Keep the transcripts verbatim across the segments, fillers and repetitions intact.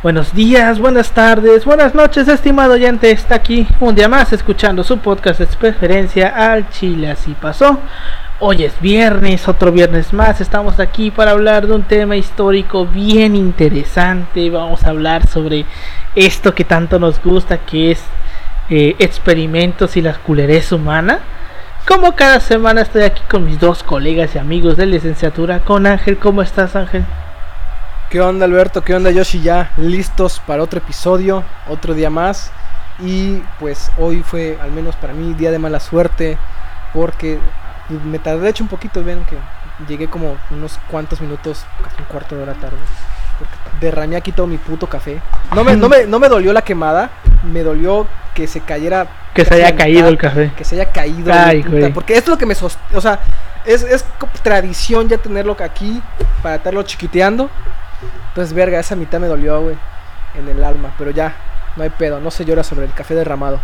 Buenos días, buenas tardes, buenas noches, estimado oyente. Está aquí un día más escuchando su podcast de preferencia, Al Chile Así Pasó. Hoy es viernes, otro viernes más. Estamos aquí para hablar de un tema histórico bien interesante. Vamos a hablar sobre esto que tanto nos gusta, que es eh, experimentos y la culerez humana. Como cada semana estoy aquí con mis dos colegas y amigos de licenciatura, con Ángel. ¿Cómo estás, Ángel? ¿Qué onda, Alberto? ¿Qué onda, Yoshi? Ya listos para otro episodio, otro día más. Y pues hoy fue, al menos para mí, día de mala suerte, porque me tardé de hecho un poquito. Ven que llegué como unos cuantos minutos, casi un cuarto de hora tarde, porque derramé aquí todo mi puto café. No me, no me, no me dolió la quemada, me dolió que se cayera. Que se haya caído mitad, el café. Que se haya caído. Ay, puta, porque esto es lo que me sost... O sea, es, es tradición ya tenerlo aquí para estarlo chiquiteando. Entonces, verga, esa mitad me dolió, güey, en el alma, pero ya, no hay pedo, no se llora sobre el café derramado.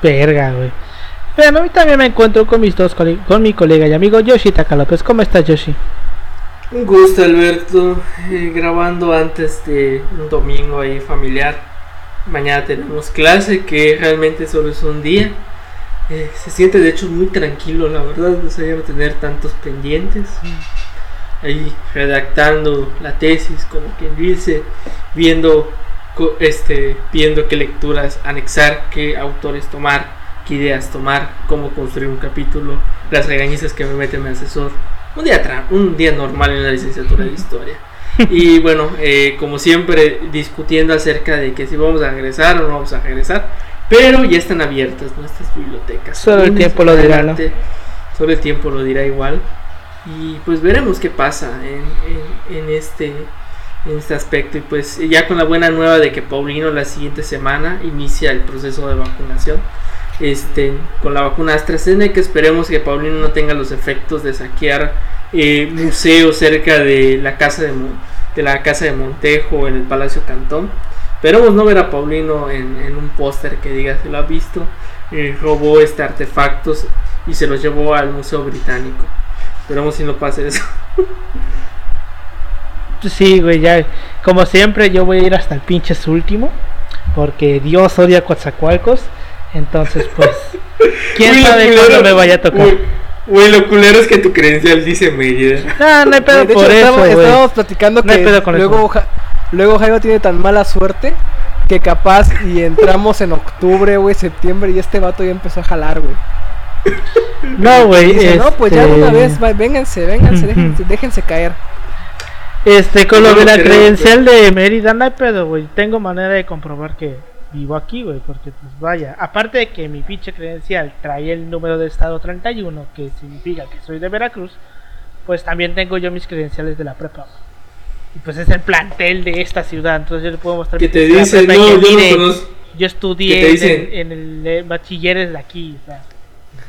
Verga, güey. Bueno, hoy también me encuentro con mis dos coleg- con mi colega y amigo Yoshi Taka López. ¿Cómo estás, Yoshi? Un gusto, Alberto, eh, grabando antes de un domingo ahí familiar. Mañana tenemos clase, que realmente solo es un día. Eh, se siente de hecho muy tranquilo, la verdad, no sabía tener tantos pendientes. Ahí redactando la tesis, como quien dice, viendo este viendo qué lecturas anexar, qué autores tomar, qué ideas tomar, cómo construir un capítulo, las regañizas que me mete mi asesor. Un día tra- un día normal en la licenciatura de historia. Y bueno, eh, como siempre, discutiendo acerca de que si vamos a regresar o no vamos a regresar, pero ya están abiertas nuestras bibliotecas. Solo el tiempo lo dirá, ¿no? Solo el tiempo lo dirá igual. Y pues veremos qué pasa en, en, en, este, en este aspecto. Y pues ya con la buena nueva de que Paulino la siguiente semana inicia el proceso de vacunación este, con la vacuna AstraZeneca. Esperemos que Paulino no tenga los efectos de saquear eh, museos cerca de la casa de, de la casa de Montejo en el Palacio Cantón. Esperemos no ver a Paulino en, en un póster que diga se lo ha visto, eh, robó este artefactos y se los llevó al Museo Británico. Esperamos si no pase eso. Sí, güey, ya. Como siempre, yo voy a ir hasta el pinche último, porque Dios odia a Coatzacoalcos. Entonces, pues, ¿quién sabe cuándo me vaya a tocar? Güey, lo culero es que tu credencial dice Mérida. No, no hay pedo por eso. Estábamos platicando que luego luego Jairo tiene tan mala suerte que capaz y entramos en octubre, güey, septiembre, y este vato ya empezó a jalar, güey. No, güey, este... no, pues ya una vez, va, vénganse, vénganse, déjense, déjense caer. Este, con lo de la credencial de Mérida, no hay pedo, güey. Tengo manera de comprobar que vivo aquí, güey, porque pues vaya. Aparte de que mi pinche credencial trae el número de estado treinta y uno, que significa que soy de Veracruz, pues también tengo yo mis credenciales de la prepa. Y pues es el plantel de esta ciudad, entonces yo le puedo mostrar. ¿Qué te dicen? No, yo no conozco. Yo estudié en, en el bachilleres de aquí, o sea.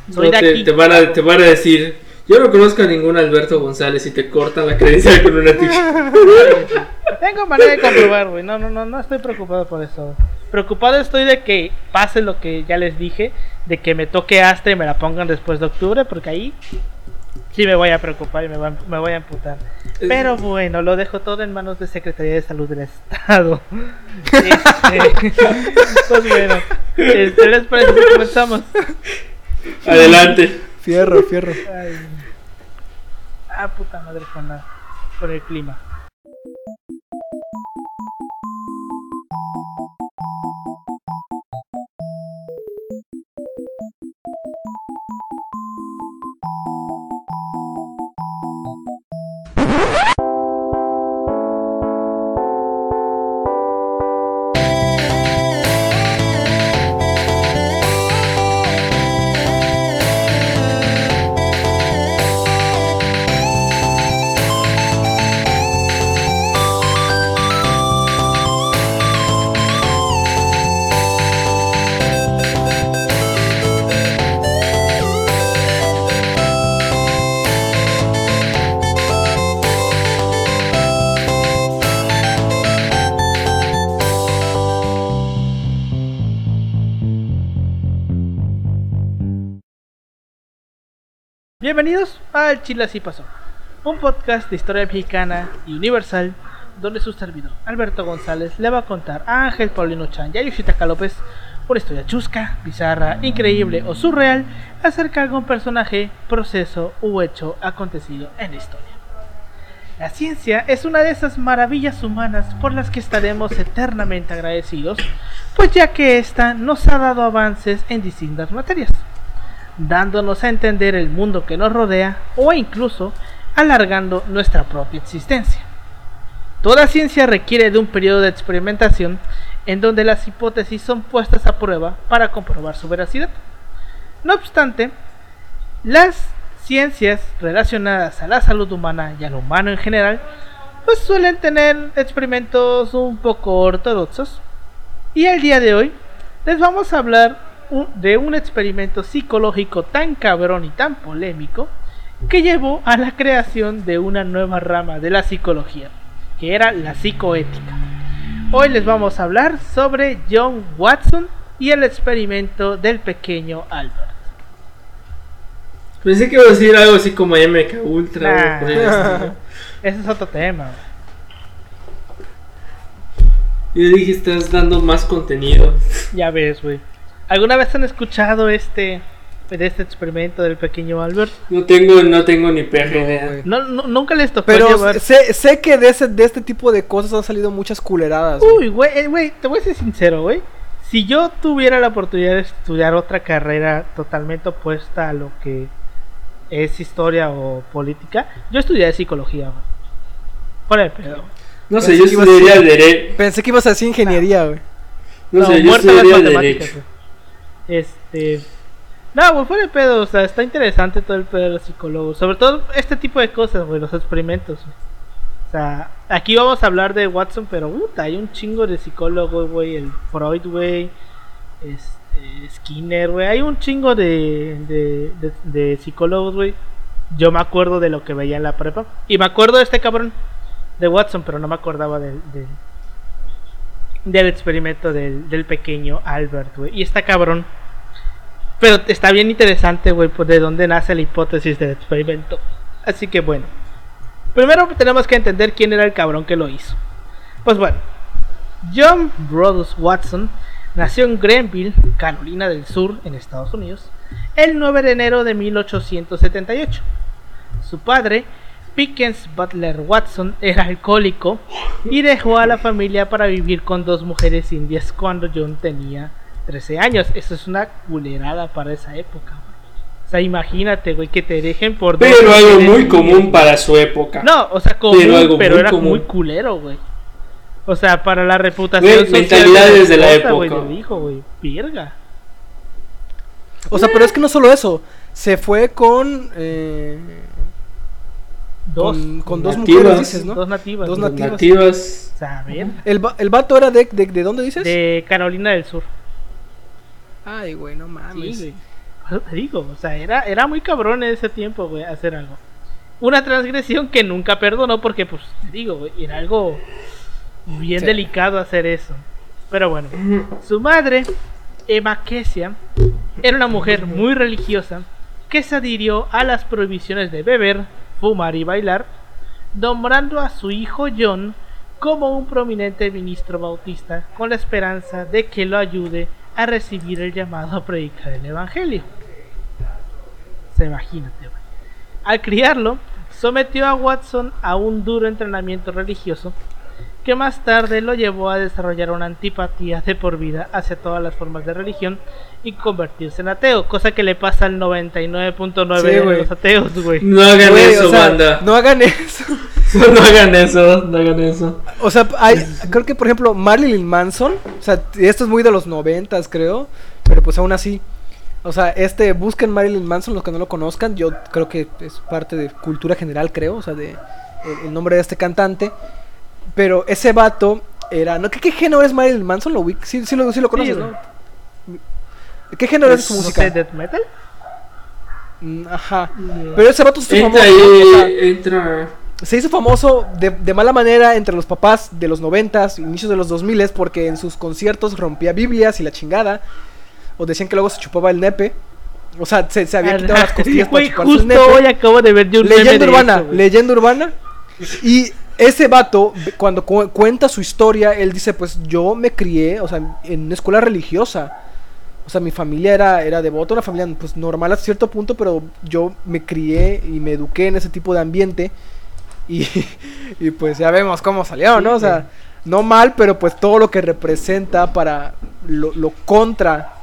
No, te, te, van a, te van a decir, yo no conozco a ningún Alberto González, y te cortan la credencial con una tija. Tengo manera de comprobar, güey. No, no, no, no estoy preocupado por eso. Preocupado estoy de que pase lo que ya les dije, de que me toque Astra y me la pongan después de octubre, porque ahí sí me voy a preocupar y me, va, me voy a amputar. Pero bueno, lo dejo todo en manos de Secretaría de Salud del Estado. Este, pues bueno, este, ¿les parece que comenzamos? Adelante. Fierro, fierro. Ay. Ah, puta madre con la, con el clima. Bienvenidos al Chile Así Pasó, un podcast de historia mexicana y universal donde su servidor Alberto González le va a contar a Ángel Paulino Chan y a Yoshitaka López una historia chusca, bizarra, increíble o surreal acerca de algún personaje, proceso u hecho acontecido en la historia. La ciencia es una de esas maravillas humanas por las que estaremos eternamente agradecidos, pues ya que ésta nos ha dado avances en distintas materias, dándonos a entender el mundo que nos rodea o incluso alargando nuestra propia existencia. Toda ciencia requiere de un periodo de experimentación en donde las hipótesis son puestas a prueba para comprobar su veracidad. No obstante, las ciencias relacionadas a la salud humana y al humano en general, pues suelen tener experimentos un poco ortodoxos. Y el día de hoy les vamos a hablar un, de un experimento psicológico tan cabrón y tan polémico que llevó a la creación de una nueva rama de la psicología, que era la psicoética. Hoy les vamos a hablar sobre John Watson y el experimento del pequeño Albert. Pensé que iba a decir algo así como M K Ultra. Nah, no. Ese es otro tema. Yo dije, estás dando más contenido. Ya ves, güey. ¿Alguna vez han escuchado este de este experimento del pequeño Albert? No tengo, no tengo ni perro. No, no, nunca les tocó. Pero llevar. sé, sé que de, ese, de este tipo de cosas han salido muchas culeradas. Uy, güey, güey, te voy a ser sincero, güey. Si yo tuviera la oportunidad de estudiar otra carrera totalmente opuesta a lo que es historia o política, yo estudiaría psicología, güey. Por el pedo. No sé, pensé yo estudiaría derecho. Pensé que ibas a decir ingeniería, güey. No, no sé, yo estudiaría derecho. Wey. Este. No, güey, fuera de pedo, o sea, está interesante todo el pedo de los psicólogos, sobre todo este tipo de cosas, güey, los experimentos, güey. O sea, aquí vamos a hablar de Watson, pero puta, hay un chingo de psicólogos, güey, el Freud, güey, este, Skinner, güey, hay un chingo de, de, de, de psicólogos, güey. Yo me acuerdo de lo que veía en la prepa, y me acuerdo de este cabrón, de Watson, pero no me acordaba del... De, del experimento del, del pequeño Albert, güey, y está cabrón. Pero está bien interesante, güey, pues de dónde nace la hipótesis del experimento. Así que bueno, primero tenemos que entender quién era el cabrón que lo hizo. Pues bueno, John Broadus Watson nació en Greenville, Carolina del Sur, en Estados Unidos, el nueve de enero de mil ochocientos setenta y ocho. Su padre, Pickens Butler Watson, era alcohólico y dejó a la familia para vivir con dos mujeres indias cuando John tenía trece años, eso es una culerada para esa época, güey. O sea, imagínate, güey, que te dejen por... Pero algo muy común para su época. No, o sea, común, pero, algo pero muy era común. Muy culero, güey. O sea, para la reputación güey, social. Mentalidades de la, de la cosa, época. Güey, dijo, güey, verga. O sea, pero es que no solo eso. Se fue con... Eh, dos. Con, con dos nativas. Mujeres, dices, ¿no? Dos nativas. Dos nativas. nativas. O sea, a ver. ¿El, el vato era de, de... ¿De dónde dices? De Carolina del Sur. Ay, güey, no mames. Sí, güey. Te digo, o sea, era, era muy cabrón en ese tiempo, güey, hacer algo. Una transgresión que nunca perdonó porque, pues, te digo, güey, era algo bien sí. delicado hacer eso. Pero bueno, su madre, Emma Kesia, era una mujer muy religiosa que se adhirió a las prohibiciones de beber, fumar y bailar, nombrando a su hijo John como un prominente ministro bautista con la esperanza de que lo ayude a recibir el llamado a predicar el evangelio. Se imagínate, güey. Al criarlo, sometió a Watson a un duro entrenamiento religioso que más tarde lo llevó a desarrollar una antipatía de por vida hacia todas las formas de religión y convertirse en ateo, cosa que le pasa al noventa y nueve punto nueve sí, de wey. Los ateos, güey. No hagan wey, eso, o sea, banda. No hagan eso. No hagan eso, no hagan eso. O sea, hay, creo que por ejemplo Marilyn Manson, o sea, esto es muy de los noventas, creo, pero pues aún así, o sea, este, busquen Marilyn Manson, los que no lo conozcan, yo creo que es parte de cultura general, creo, o sea, de el, el nombre de este cantante, pero ese vato era, ¿no? ¿Qué, qué género es Marilyn Manson? ¿Lo, sí, sí, lo, sí lo conoces, sí, ¿no? ¿Qué género es, es su música? ¿No sé, death metal? Mm, ajá, yeah. Pero ese vato es su famoso. Entra... Se hizo famoso de, de mala manera entre los papás de los noventas, inicios de los dos miles, porque en sus conciertos rompía Biblias y la chingada. O decían que luego se chupaba el nepe. O sea, se, se había Al, quitado las costillas wey, para chuparse el nepe. Justo hoy acabo de ver yo un leyenda meme urbana, de eso, leyenda urbana. Y ese vato, cuando cu- cuenta su historia, él dice, pues yo me crié, o sea, en una escuela religiosa. O sea, mi familia era, era devota, una familia pues normal a cierto punto, pero yo me crié y me eduqué en ese tipo de ambiente. Y, y pues ya vemos cómo salió, sí, ¿no? O sea, bien. No mal, pero pues todo lo que representa para lo, lo contra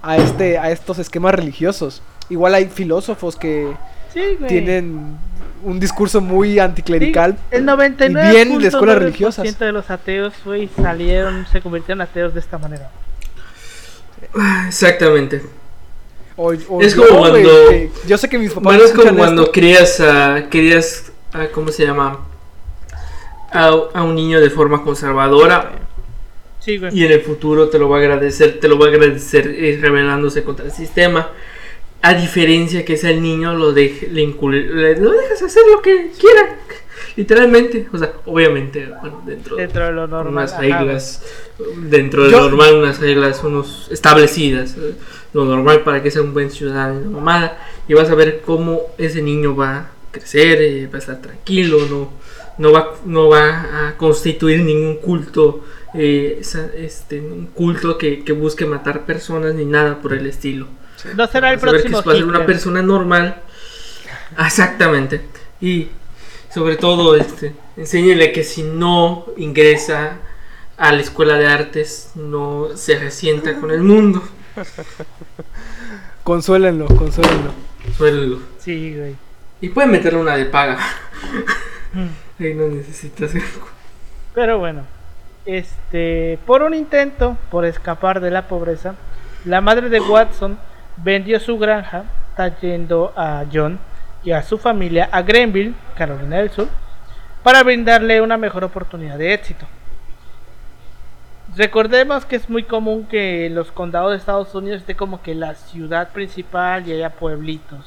a este a estos esquemas religiosos. Igual hay filósofos que sí, tienen un discurso muy anticlerical. Sí, el noventa y nueve y bien de escuelas religiosas de los ateos, güey, salieron, se convirtieron en ateos de esta manera. Exactamente. O, o es como yo, cuando wey, yo sé que mis papás bueno, es como cuando esto. Crías a crías a, ¿cómo se llama? A, a un niño de forma conservadora. Sí, güey. Y en el futuro te lo va a agradecer, te lo va a agradecer eh, rebelándose contra el sistema. A diferencia que sea el niño, lo de, le, incul- le lo dejas hacer lo que quiera, literalmente, o sea, obviamente, bueno, dentro, dentro de lo normal, unas reglas, ajá, dentro de yo, lo normal, unas reglas unos establecidas, eh, lo normal para que sea un buen ciudadano, mamada, y vas a ver cómo ese niño va a crecer, eh, va a estar tranquilo, no, no va, no va a constituir ningún culto, eh, esa, este, un culto que, que busque matar personas ni nada por el estilo. Sí. No será el próximo. Va a ser una persona normal, exactamente, y sobre todo, este, enséñele que si no ingresa a la escuela de artes, no se resienta con el mundo. Consuélenlo, consuélenlo. Consuélenlo. Sí, güey. Y pueden meterle una de paga. Mm. Ahí no necesitas. Pero bueno, este, por un intento por escapar de la pobreza, la madre de Watson vendió su granja, trayendo a John y a su familia a Greenville, Carolina del Sur, para brindarle una mejor oportunidad de éxito. Recordemos que es muy común que los condados de Estados Unidos esté como que la ciudad principal y haya pueblitos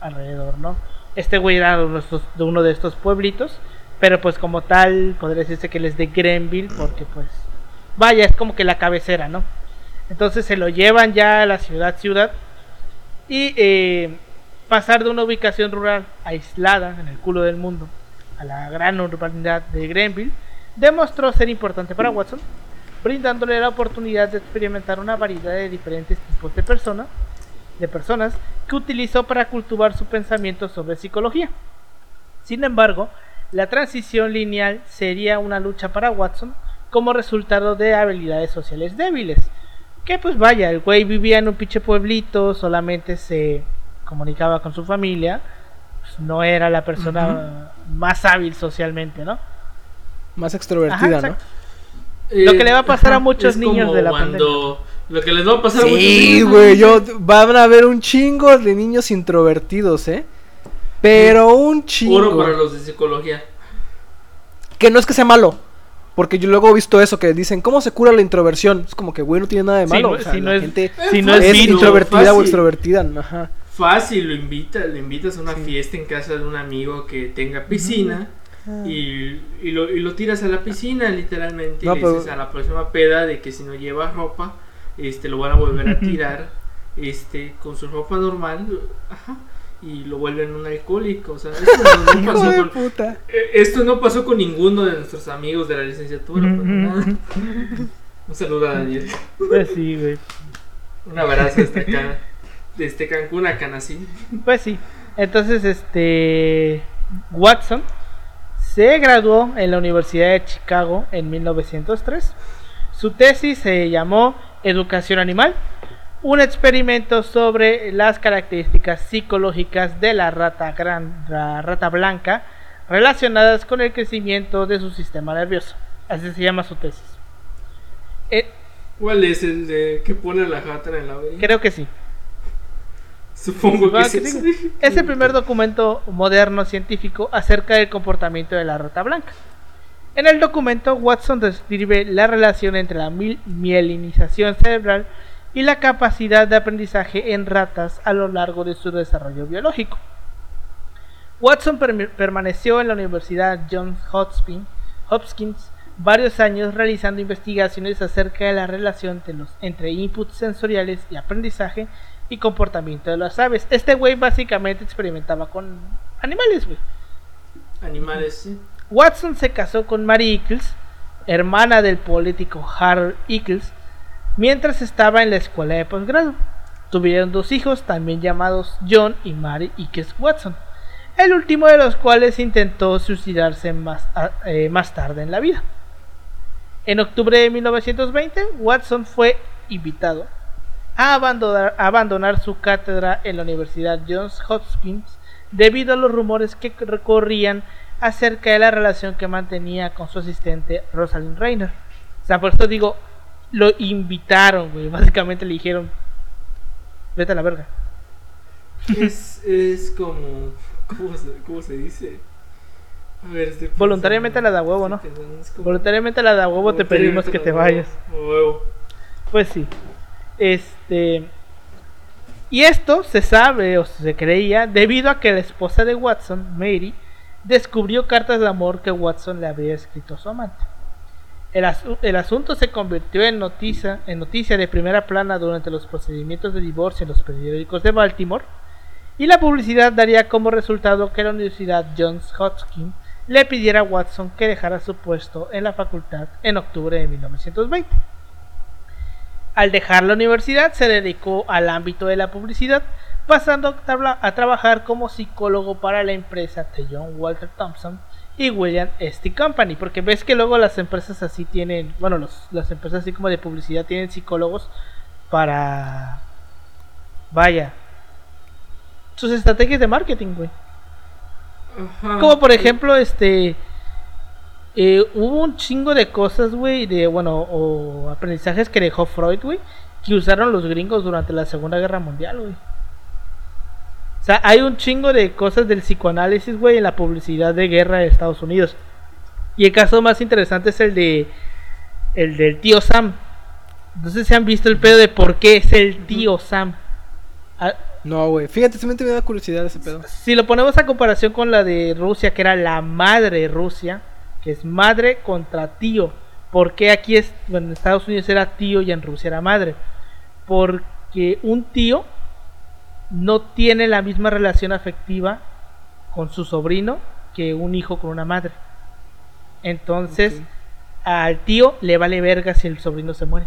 alrededor, ¿no? Este güey era de uno de estos pueblitos, pero pues como tal podría decirse que él es de Greenville, porque pues vaya, es como que la cabecera, ¿no? Entonces se lo llevan ya a la ciudad-ciudad y eh, pasar de una ubicación rural aislada en el culo del mundo a la gran urbanidad de Greenville demostró ser importante para Watson, brindándole la oportunidad de experimentar una variedad de diferentes tipos de personas de personas que utilizó para cultivar su pensamiento sobre psicología. Sin embargo, la transición lineal sería una lucha para Watson como resultado de habilidades sociales débiles, que pues vaya, el güey vivía en un pinche pueblito, solamente se comunicaba con su familia, pues no era la persona uh-huh. más hábil socialmente, ¿no? Más extrovertida, ajá, ¿no? Eh, lo que le va a pasar ajá, a muchos niños de la pandemia. Lo que les va a pasar sí, a muchos niños. Sí, güey, yo van a haber un chingo de niños introvertidos, ¿eh? Pero sí, un chingo. Puro para los de psicología. Que no es que sea malo, porque yo luego he visto eso que dicen, ¿cómo se cura la introversión? Es como que güey, no tiene nada de malo, sí, o sea, si la no es, gente si no es, es sino, introvertida fácil. o extrovertida, ajá. Fácil, lo invitas, lo invitas a una sí. fiesta en casa de un amigo que tenga piscina uh-huh. y, y, lo, y lo tiras a la piscina literalmente no, y le pero... dices a la próxima peda de que si no lleva ropa, este, lo van a volver a tirar este, con su ropa normal, ajá, y lo vuelven un alcohólico, o sea, esto no, no pasó con, puta. Eh, esto no pasó con ninguno de nuestros amigos de la licenciatura, pues, nada. Un saludo a Daniel. Pues sí, güey. Un abrazo hasta acá. Desde Cancún a Canacín. Pues sí, entonces este Watson se graduó en la Universidad de Chicago en mil novecientos tres. Su tesis se llamó Educación Animal, un experimento sobre las características psicológicas de la rata, gran, la rata blanca relacionadas con el crecimiento de su sistema nervioso. Así se llama su tesis. Eh, ¿Cuál es el de que pone la rata en el laberinto? Creo que sí. Supongo que sí. Sí. Es el primer documento moderno científico acerca del comportamiento de la rata blanca. En el documento, Watson describe la relación entre la mielinización cerebral y la capacidad de aprendizaje en ratas a lo largo de su desarrollo biológico. Watson per- permaneció en la Universidad Johns Hopkins varios años realizando investigaciones acerca de la relación de los, entre inputs sensoriales y aprendizaje y comportamiento de las aves. Este güey básicamente experimentaba con animales, güey. Animales, sí. Watson se casó con Mary Eccles, hermana del político Harold Eccles, mientras estaba en la escuela de posgrado. Tuvieron dos hijos, también llamados John y Mary Eccles Watson, el último de los cuales intentó suicidarse más, eh, más tarde en la vida. En octubre de mil novecientos veinte, Watson fue invitado a abandonar, a abandonar su cátedra en la Universidad Johns Hopkins debido a los rumores que recorrían acerca de la relación que mantenía con su asistente Rosalind Rayner. O sea, por eso digo, lo invitaron, güey. Básicamente le dijeron, vete a la verga. Es, es como... ¿Cómo se, cómo se dice? A ver, estoy pensando. Voluntariamente la da huevo, ¿no? Como... Voluntariamente la da huevo, te pedimos que te vayas. Huevo. Pues sí. Este... Y esto se sabe, o se creía, debido a que la esposa de Watson, Mary, descubrió cartas de amor que Watson le había escrito a su amante. El, asu- el asunto se convirtió en noticia, en noticia de primera plana durante los procedimientos de divorcio en los periódicos de Baltimore, y la publicidad daría como resultado que la Universidad Johns Hopkins le pidiera a Watson que dejara su puesto en la facultad en octubre de mil novecientos veinte. Al dejar la universidad se dedicó al ámbito de la publicidad, pasando a trabajar como psicólogo para la empresa de John Walter Thompson y William Esty Company, porque ves que luego las empresas así tienen, bueno, los, las empresas así como de publicidad tienen psicólogos para, vaya, sus estrategias de marketing, güey. Ajá. Como por ejemplo, este, eh, hubo un chingo de cosas, güey, de, bueno, o aprendizajes que dejó Freud, güey, que usaron los gringos durante la Segunda Guerra Mundial, güey. O sea, hay un chingo de cosas del psicoanálisis, güey, en la publicidad de guerra de Estados Unidos. Y el caso más interesante es el de, el del tío Sam. No sé si han visto el pedo de por qué es el tío Sam. Ah, no, güey, fíjate, simplemente me da curiosidad ese pedo. Si lo ponemos a comparación con la de Rusia, que era la madre Rusia, que es madre contra tío. ¿Por qué aquí es, bueno, en Estados Unidos era tío y en Rusia era madre? Porque un tío no tiene la misma relación afectiva con su sobrino que un hijo con una madre. Entonces, okay, al tío le vale verga si el sobrino se muere.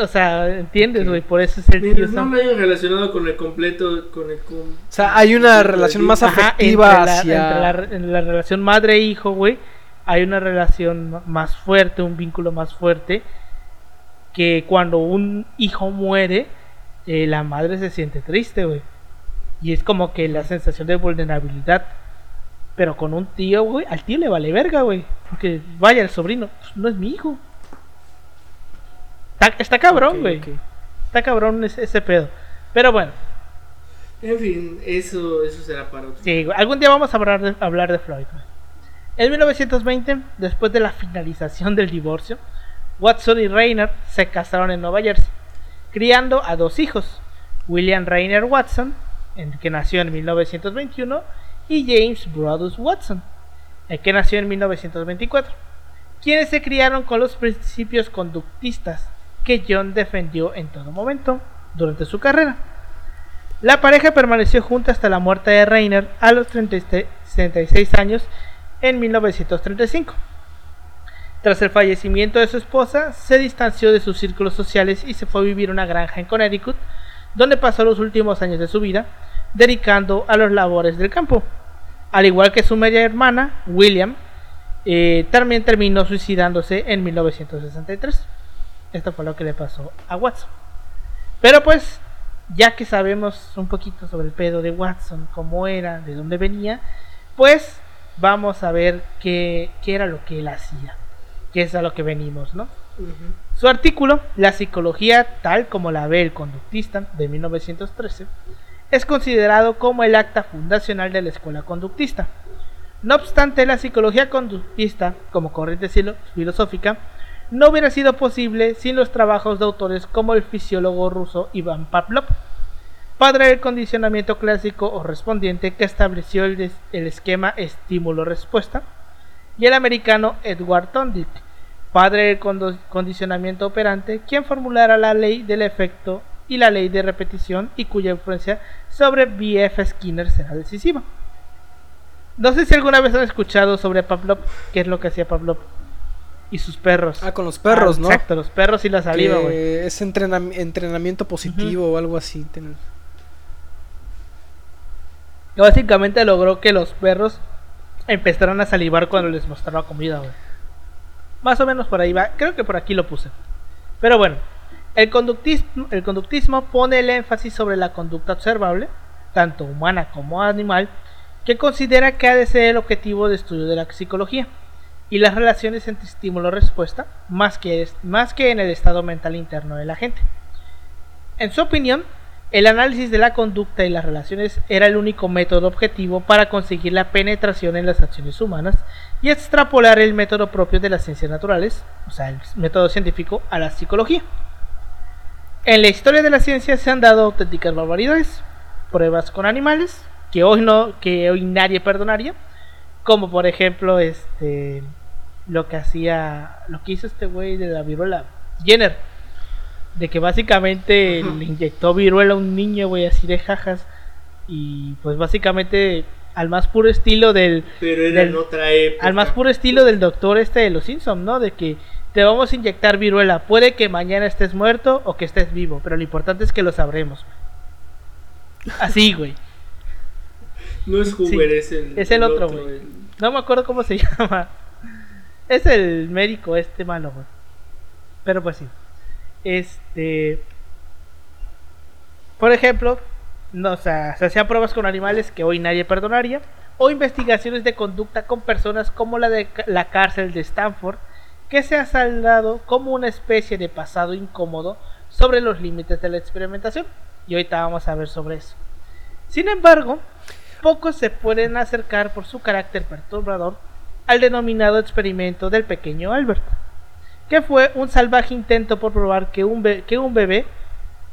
O sea, ¿entiendes, güey? Okay. Por eso es el tío. No me hayan relacionado con el completo, con el con... O sea, hay una relación más afectiva. Ajá, entre hacia... La, entre la, en la relación madre-hijo, güey, hay una relación más fuerte, un vínculo más fuerte, que cuando un hijo muere, eh, la madre se siente triste, güey. Y es como que la sensación de vulnerabilidad. Pero con un tío, güey, al tío le vale verga, güey. Porque, vaya, el sobrino, pues, no es mi hijo. Está, está cabrón, güey. Okay, okay. Está cabrón ese, ese pedo. Pero bueno. En fin, eso, eso será para otro. Sí, algún día vamos a hablar de, hablar de Freud, güey. En mil novecientos veinte, después de la finalización del divorcio, Watson y Rayner se casaron en Nueva Jersey, criando a dos hijos, William Rayner Watson, que nació en mil novecientos veintiuno, y James Broadus Watson, que nació en mil novecientos veinticuatro, quienes se criaron con los principios conductistas que John defendió en todo momento durante su carrera. La pareja permaneció junta hasta la muerte de Rayner a los treinta y seis años en mil novecientos treinta y cinco. Tras el fallecimiento de su esposa, se distanció de sus círculos sociales y se fue a vivir a una granja en Connecticut, donde pasó los últimos años de su vida, dedicando a los labores del campo. Al igual que su media hermana, William, eh, también terminó suicidándose en mil novecientos sesenta y tres. Esto fue lo que le pasó a Watson. Pero pues, ya que sabemos un poquito sobre el pedo de Watson, cómo era, de dónde venía, pues vamos a ver qué, qué era lo que él hacía, que es a lo que venimos, ¿no? Uh-huh. Su artículo, La psicología tal como la ve el conductista, de mil novecientos trece, es considerado como el acta fundacional de la escuela conductista. No obstante, la psicología conductista, como corriente filosófica, no hubiera sido posible sin los trabajos de autores como el fisiólogo ruso Iván Pavlov, padre del condicionamiento clásico o respondiente, que estableció el, des- el esquema estímulo-respuesta, y el americano Edward Thorndike, padre del condo- condicionamiento operante, quien formulara la ley del efecto y la ley de repetición, y cuya influencia sobre B F Skinner será decisiva. No sé si alguna vez han escuchado sobre Pavlov, qué es lo que hacía Pavlov y sus perros. Ah, con los perros, ah, ¿no? Exacto, los perros y la saliva, güey. Es entrenam- entrenamiento positivo, uh-huh, o algo así. Ten... Básicamente logró que los perros empezaran a salivar cuando les mostraba comida, güey. Más o menos por ahí va, creo que por aquí lo puse. Pero bueno, el conductismo, el conductismo pone el énfasis sobre la conducta observable, tanto humana como animal, que considera que ha de ser el objetivo de estudio de la psicología y las relaciones entre estímulo-respuesta, más que, más que en el estado mental interno de la gente. En su opinión, el análisis de la conducta y las relaciones era el único método objetivo para conseguir la penetración en las acciones humanas y extrapolar el método propio de las ciencias naturales, o sea, el método científico, a la psicología. En la historia de la ciencia se han dado auténticas barbaridades, pruebas con animales que hoy no, que hoy nadie perdonaría, como por ejemplo este lo que hacía, lo que hizo este güey de la viruela, Jenner, de que básicamente le inyectó viruela a un niño, güey, así de jajas, y pues básicamente al más puro estilo del, pero era del, en otra época, al más puro estilo del doctor este de los Simpson, ¿no? De que te vamos a inyectar viruela, puede que mañana estés muerto o que estés vivo, pero lo importante es que lo sabremos, güey. Así, güey. No es Hoover, sí, es el, es el, el otro, güey. El... No me acuerdo cómo se llama. Es el médico este malo, güey. Pero pues sí. Este. Por ejemplo, no, o sea, se hacían pruebas con animales que hoy nadie perdonaría, o investigaciones de conducta con personas como la de la cárcel de Stanford, que se ha saldado como una especie de pasado incómodo sobre los límites de la experimentación. Y ahorita vamos a ver sobre eso. Sin embargo, pocos se pueden acercar por su carácter perturbador al denominado experimento del pequeño Albert, que fue un salvaje intento por probar que un bebé, que un bebé,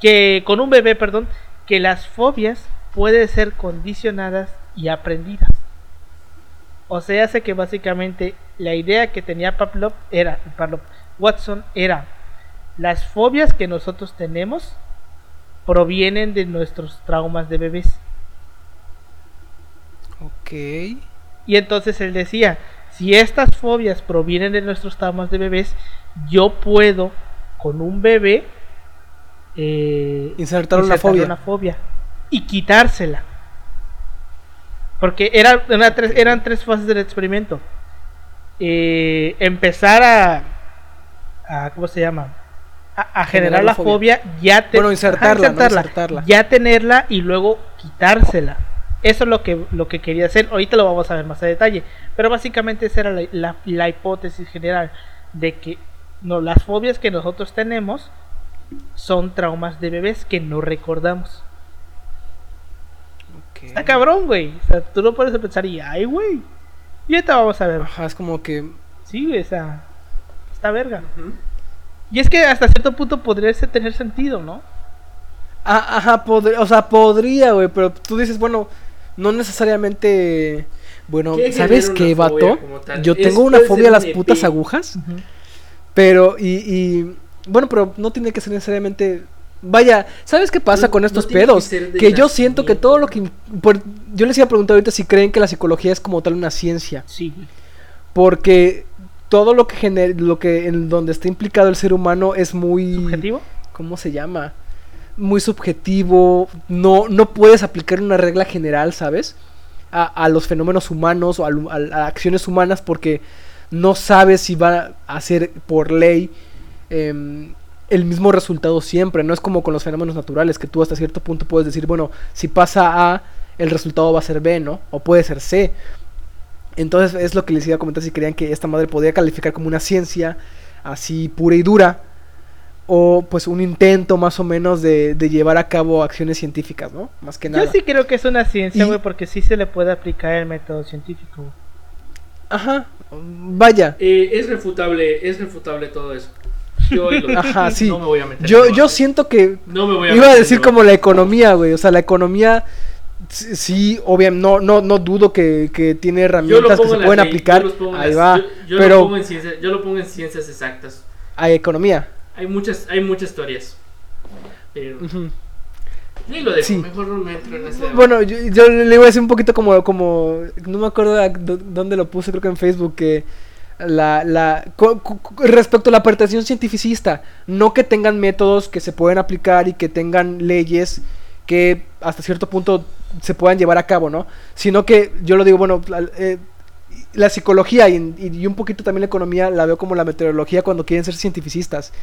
que con un bebé, perdón, que las fobias pueden ser condicionadas y aprendidas. O sea, hace que básicamente la idea que tenía Pavlov era, Pavlov Watson era, las fobias que nosotros tenemos provienen de nuestros traumas de bebés. Ok. Y entonces él decía, si estas fobias provienen de nuestros traumas de bebés, yo puedo con un bebé eh, insertar una fobia. una fobia y quitársela. Porque era una, tres, eran tres fases del experimento. Eh, empezar a, a ¿cómo se llama? A, a generar, generar la fobia, fobia ya te, bueno, insertarla, insertarla, no insertarla, ya tenerla y luego quitársela. Eso es lo que, lo que quería hacer. Ahorita lo vamos a ver más a detalle. Pero básicamente esa era la, la, la hipótesis general, de que no, las fobias que nosotros tenemos son traumas de bebés que no recordamos. Okay. Está cabrón, güey. O sea, tú no puedes pensar y ay, güey. Y ahorita vamos a ver. Ajá, es como que sí, esa está verga. Uh-huh. Y es que hasta cierto punto podría tener sentido, ¿no? Ah, ajá, podría, o sea, podría, güey, pero tú dices, bueno, no necesariamente. Bueno, ¿qué ¿sabes qué, vato? Yo tengo una fobia a las putas agujas. Uh-huh. Pero, y, y. Bueno, pero no tiene que ser necesariamente. Vaya, ¿sabes qué pasa no, con estos no pedos? Que, que yo siento que todo lo que. Por, yo les iba a preguntar ahorita si creen que la psicología es como tal una ciencia. Sí. Porque todo lo que genera, lo que en donde está implicado el ser humano es muy. ¿Subjetivo? ¿Cómo se llama? Muy subjetivo. No, no puedes aplicar una regla general, ¿sabes? A, a los fenómenos humanos o a, a, a acciones humanas, porque no sabes si va a ser por ley eh, el mismo resultado siempre. No es como con los fenómenos naturales, que tú hasta cierto punto puedes decir, bueno, si pasa A, el resultado va a ser B, ¿no? O puede ser C. Entonces es lo que les iba a comentar, si creían que esta madre podía calificar como una ciencia así pura y dura, o pues un intento más o menos de, de llevar a cabo acciones científicas, ¿no? Más que nada. Yo sí creo que es una ciencia, güey, y... porque sí se le puede aplicar el método científico. Wey. Ajá, vaya. Eh, es refutable, es refutable todo eso. Yo lo... Ajá, sí. No me voy a meter. Yo, yo siento que no me voy a iba a decir como la economía, güey, o sea, la economía sí, obviamente, no, no, no dudo que, que tiene herramientas que se pueden ley, aplicar. Ahí las... va. Yo, yo, pero... lo pongo en ciencia, yo lo pongo en ciencias exactas. Hay economía. Hay muchas, hay muchas teorías. Pero... Uh-huh. Y lo dejo, sí. Mejor no me entro en ese... Bueno, yo, yo le iba a decir un poquito como, como no me acuerdo a dónde lo puse, creo que en Facebook, que la, la co, co, respecto a la apartación cientificista, no que tengan métodos que se pueden aplicar y que tengan leyes que hasta cierto punto se puedan llevar a cabo, ¿no? Sino que yo lo digo, bueno, la, eh, la psicología y, y un poquito también la economía la veo como la meteorología cuando quieren ser cientificistas,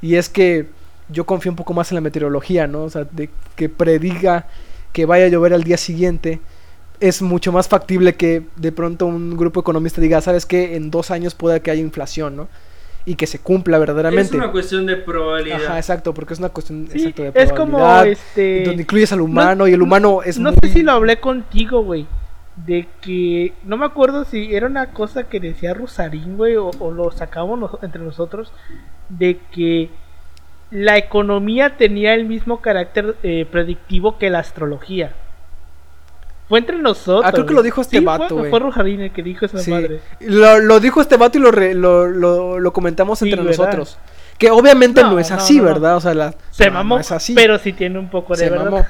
y es que yo confío un poco más en la meteorología, ¿no? O sea, de que prediga que vaya a llover al día siguiente es mucho más factible que de pronto un grupo economista diga, ¿sabes qué? En dos años pueda que haya inflación, ¿no? Y que se cumpla verdaderamente. Es una cuestión de probabilidad. Ajá, exacto, porque es una cuestión sí, exacto, de probabilidad. Es como este... donde incluyes al humano, no, y el humano es no muy... No sé si lo hablé contigo, güey, de que... No me acuerdo si era una cosa que decía Rosarín, güey, o, o lo sacamos nos, entre nosotros, de que la economía tenía el mismo carácter eh, predictivo que la astrología. Fue entre nosotros. Ah, creo que lo dijo este sí, vato, güey. Fue Rojarín el que dijo esa sí. madre. Lo, lo dijo este vato y lo, re, lo, lo, lo comentamos sí, entre ¿verdad? nosotros. Que obviamente no, no es así, no, no, ¿verdad? O sea, la, se no, mamó, no es así. Pero sí tiene un poco de se verdad. Mamó.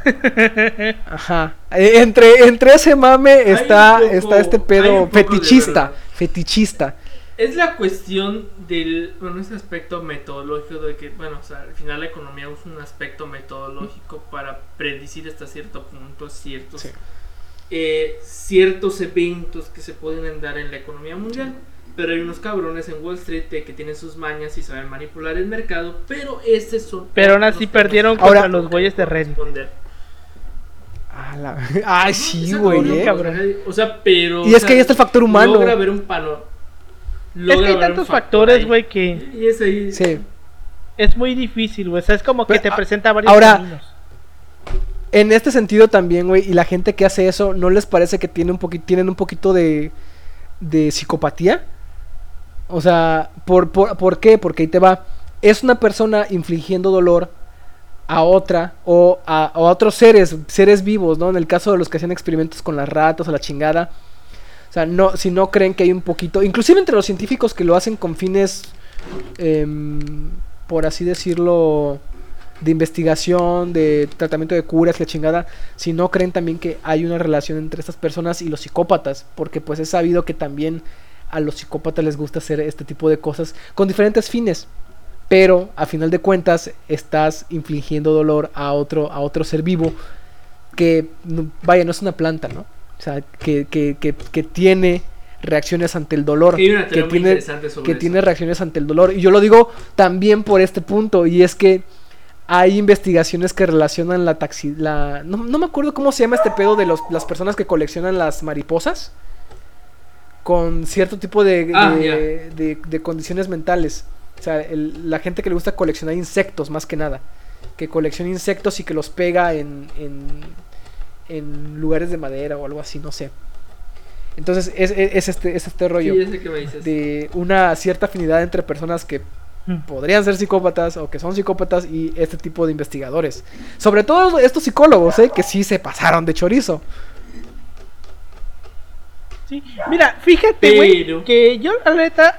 Ajá. Entre, entre ese mame está, poco, está este pedo fetichista. Fetichista. Es la cuestión del, bueno, ese aspecto metodológico de que, bueno, o sea, al final la economía usa un aspecto metodológico para predecir hasta cierto punto ciertos sí. eh, ciertos eventos que se pueden dar en la economía mundial, pero hay unos cabrones en Wall Street que tienen sus mañas y saben manipular el mercado, pero ese son... Pero aún así perdieron contra los güeyes de Ren. Ah, la... ah, sí, güey, eh. cabrón. O sea, pero... Y es que ahí está el factor humano. Logra ver un pano... Es que hay tantos factores, güey, que y ese, y... Sí. es muy difícil, güey, o sea, es como que pero, te a, presenta varios ahora, caminos. En este sentido también, güey, y la gente que hace eso, ¿no les parece que tiene un poquito, tienen un poquito de, de psicopatía? O sea, ¿por, por, ¿por qué? Porque ahí te va, es una persona infligiendo dolor a otra o a, a otros seres, seres vivos, ¿no? En el caso de los que hacían experimentos con las ratas o la chingada. O sea, no, si no creen que hay un poquito... Inclusive entre los científicos que lo hacen con fines... Eh, por así decirlo... de investigación, de tratamiento de curas, la chingada... Si no creen también que hay una relación entre estas personas y los psicópatas... Porque pues es sabido que también a los psicópatas les gusta hacer este tipo de cosas... con diferentes fines... Pero a final de cuentas estás infligiendo dolor a otro, a otro ser vivo... Que vaya, no es una planta, ¿no? O sea, que, que, que, que tiene reacciones ante el dolor. Sí, que tiene, que tiene reacciones ante el dolor. Y yo lo digo también por este punto. Y es que hay investigaciones que relacionan la taxi. La, no, no me acuerdo cómo se llama este pedo de los, las personas que coleccionan las mariposas. Con cierto tipo de, ah, de, yeah. de, de, de condiciones mentales. O sea, el, la gente que le gusta coleccionar insectos, más que nada. Que colecciona insectos y que los pega en. en en lugares de madera o algo así, no sé. Entonces es, es, es este es este rollo sí, que me dices. De una cierta afinidad entre personas que mm. podrían ser psicópatas o que son psicópatas y este tipo de investigadores, sobre todo estos psicólogos, ¿eh? Que sí se pasaron de chorizo. Sí, mira, fíjate, güey, Pero... que yo la neta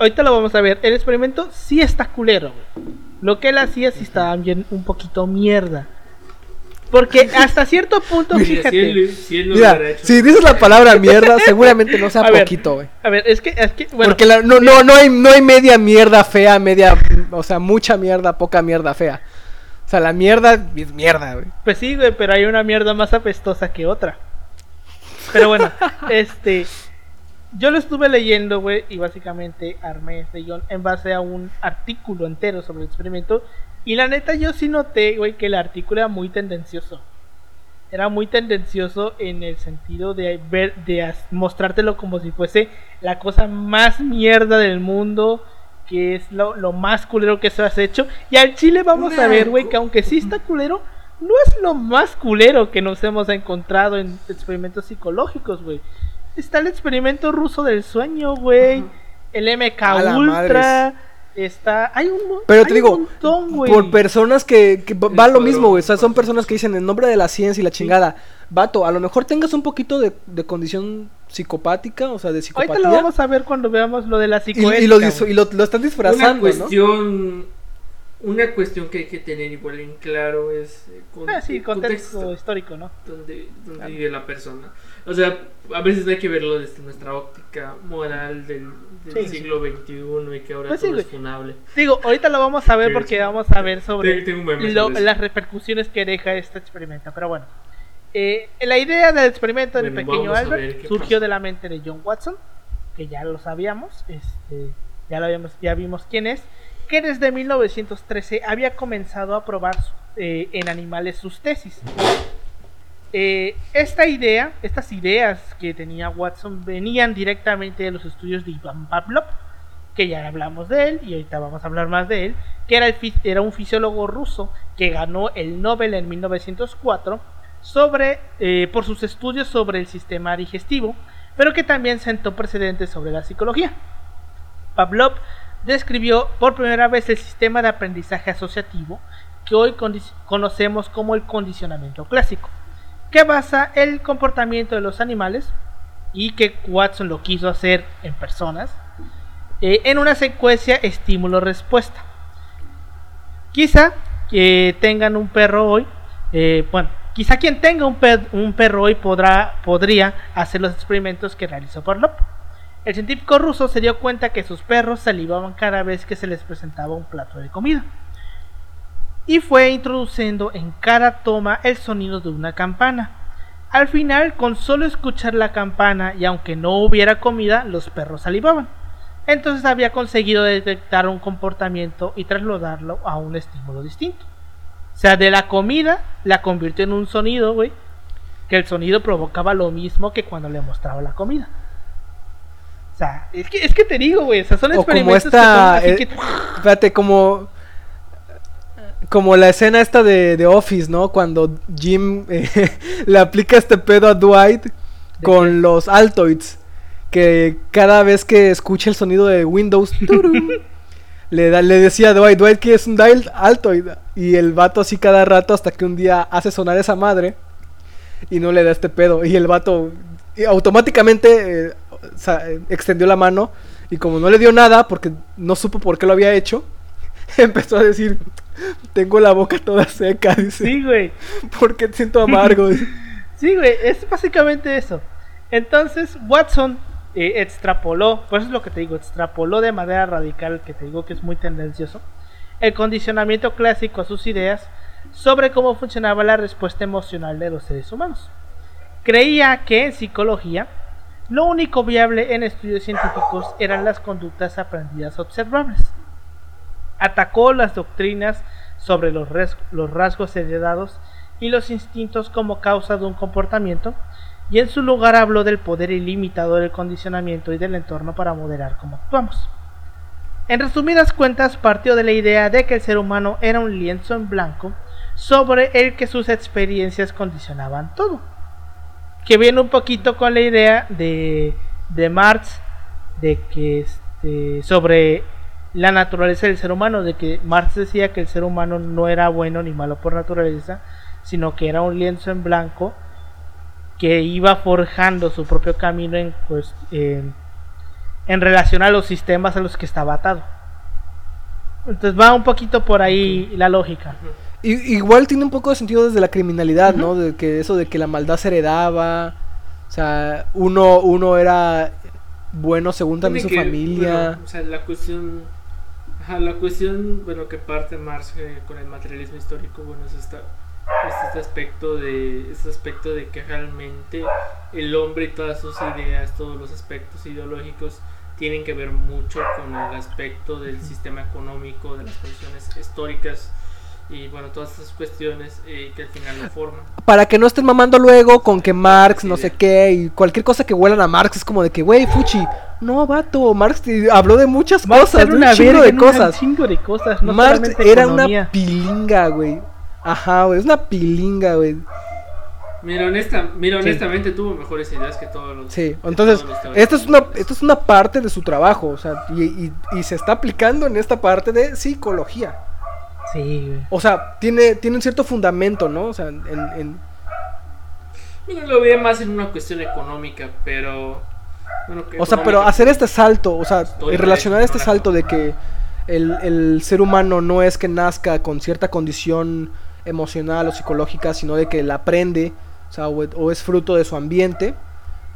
ahorita lo vamos a ver, el experimento sí está culero, güey. Lo que él hacía sí estaba bien un poquito mierda. Porque hasta cierto punto, mira, fíjate. Si, él, si, él no mira, hecho, si dices la palabra mierda, seguramente no sea a poquito, güey. A ver, es que, es que bueno, porque la, no, no, no hay, no hay media mierda fea, media, o sea, mucha mierda, poca mierda fea. O sea, la mierda es mierda, güey. Pues sí, güey, pero hay una mierda más apestosa que otra. Pero bueno, este, yo lo estuve leyendo, güey, y básicamente armé este guión en base a un artículo entero sobre el experimento. Y la neta yo sí noté, güey, que el artículo era muy tendencioso. Era muy tendencioso en el sentido de ver, de mostrártelo como si fuese la cosa más mierda del mundo, que es lo, lo más culero que se has hecho. Y al chile vamos no. a ver, güey, que aunque sí está culero, no es lo más culero que nos hemos encontrado en experimentos psicológicos, güey. Está el experimento ruso del sueño, güey. Uh-huh. El M K Ultra. Está, hay un, pero te hay digo, un montón, güey. Por personas que, que va el lo mismo, güey. O sea, son personas que dicen en nombre de la ciencia y la chingada. Sí. Vato, a lo mejor tengas un poquito de, de condición psicopática, o sea, de psicopatía. Ahorita lo vamos a ver cuando veamos lo de la psicoética. Y, y, lo, y lo, lo están disfrazando, ¿no? Una cuestión, ¿no? Una cuestión que hay que tener igual en claro es eh, con, ah, sí, contexto, contexto histórico, ¿no? Donde, donde claro. vive la persona. O sea, a veces hay que verlo desde nuestra óptica moral del, del sí, siglo veintiuno sí. y que ahora pues todo sí, es funable. Digo, ahorita lo vamos a ver sí, porque sí. vamos a ver sobre lo, las repercusiones que deja este experimento. Pero bueno, eh, la idea del experimento del bueno, pequeño Albert surgió pasa. de la mente de John Watson, que ya lo sabíamos, este, ya lo habíamos, ya vimos quién es. Que desde mil novecientos trece había comenzado a probar eh, en animales sus tesis. Eh, esta idea, estas ideas que tenía Watson venían directamente de los estudios de Iván Pavlov, que ya hablamos de él y ahorita vamos a hablar más de él, que era, el, era un fisiólogo ruso que ganó el Nobel en mil novecientos cuatro sobre, eh, por sus estudios sobre el sistema digestivo, pero que también sentó precedentes sobre la psicología. Pavlov describió por primera vez el sistema de aprendizaje asociativo que hoy condi- conocemos como el condicionamiento clásico, que basa el comportamiento de los animales y que Watson lo quiso hacer en personas eh, en una secuencia estímulo-respuesta. Quizá que eh, tengan un perro hoy, eh, bueno, quizá quien tenga un, per- un perro hoy podrá, podría hacer los experimentos que realizó Pavlov. El científico ruso se dio cuenta que sus perros salivaban cada vez que se les presentaba un plato de comida, y fue introduciendo en cada toma el sonido de una campana. Al final, con solo escuchar la campana y aunque no hubiera comida, los perros salivaban. Entonces había conseguido detectar un comportamiento y trasladarlo a un estímulo distinto. O sea, de la comida la convirtió en un sonido, güey, que el sonido provocaba lo mismo que cuando le mostraba la comida. O sea, es que, es que te digo, güey, o sea, son experimentos o como esta, que son así eh, que... Espérate, como... Como la escena esta de, de Office, ¿no? Cuando Jim eh, le aplica este pedo a Dwight con qué? los Altoids, que cada vez que escucha el sonido de Windows turum, le, da, le decía a Dwight, Dwight, ¿qué es un Altoid? Y el vato así cada rato hasta que un día hace sonar esa madre y no le da este pedo, y el vato y automáticamente... Eh, O sea, extendió la mano y como no le dio nada porque no supo por qué lo había hecho, empezó a decir, tengo la boca toda seca, dice, sí, güey, porque siento amargo. Sí, güey, es básicamente eso. Entonces Watson eh, extrapoló, pues es lo que te digo, extrapoló de manera radical, que te digo que es muy tendencioso, el condicionamiento clásico a sus ideas sobre cómo funcionaba la respuesta emocional de los seres humanos. Creía que en psicología lo único viable en estudios científicos eran las conductas aprendidas observables. Atacó las doctrinas sobre los, res- los rasgos heredados y los instintos como causa de un comportamiento, y en su lugar habló del poder ilimitado del condicionamiento y del entorno para moderar cómo actuamos. En resumidas cuentas, partió de la idea de que el ser humano era un lienzo en blanco sobre el que sus experiencias condicionaban todo. Que viene un poquito con la idea de, de Marx, de que este, sobre la naturaleza del ser humano, de que Marx decía que el ser humano no era bueno ni malo por naturaleza, sino que era un lienzo en blanco que iba forjando su propio camino en, pues, en, en relación a los sistemas a los que estaba atado. Entonces va un poquito por ahí okay. la lógica. Uh-huh. Y, igual tiene un poco de sentido desde la criminalidad, uh-huh. ¿no? De que eso de que la maldad se heredaba, o sea, uno uno era bueno según también tiene su que, familia. Bueno, o sea, la cuestión, ajá, la cuestión, bueno, que parte Marx eh, con el materialismo histórico, bueno, es esta, es este aspecto de, este aspecto de que realmente el hombre y todas sus ideas, todos los aspectos ideológicos tienen que ver mucho con el aspecto del sistema económico, de las condiciones históricas. Y bueno, todas esas cuestiones eh, que al final lo forman. Para que no estén mamando luego con que Marx, no sé qué, y cualquier cosa que huelan a Marx es como de que, güey, fuchi. No, vato, Marx habló de muchas Marx cosas, de un chingo de cosas. Un chingo de cosas, no Marx era economía. Una pilinga, güey. Ajá, güey, es una pilinga, güey. Mira, honesta, mira sí. honestamente tuvo mejores ideas que todos los. Sí, entonces, esto es, una, esto es una parte de su trabajo, o sea, y, y, y se está aplicando en esta parte de psicología. Sí, güey. O sea, tiene, tiene un cierto fundamento, ¿no? O sea, en, en... Mira, lo veía más en una cuestión económica, pero... Bueno, que o sea, pero hacer este salto, o sea, relacionar este salto de que el, el ser humano no es que nazca con cierta condición emocional o psicológica, sino de que la aprende, o sea, o, o es fruto de su ambiente.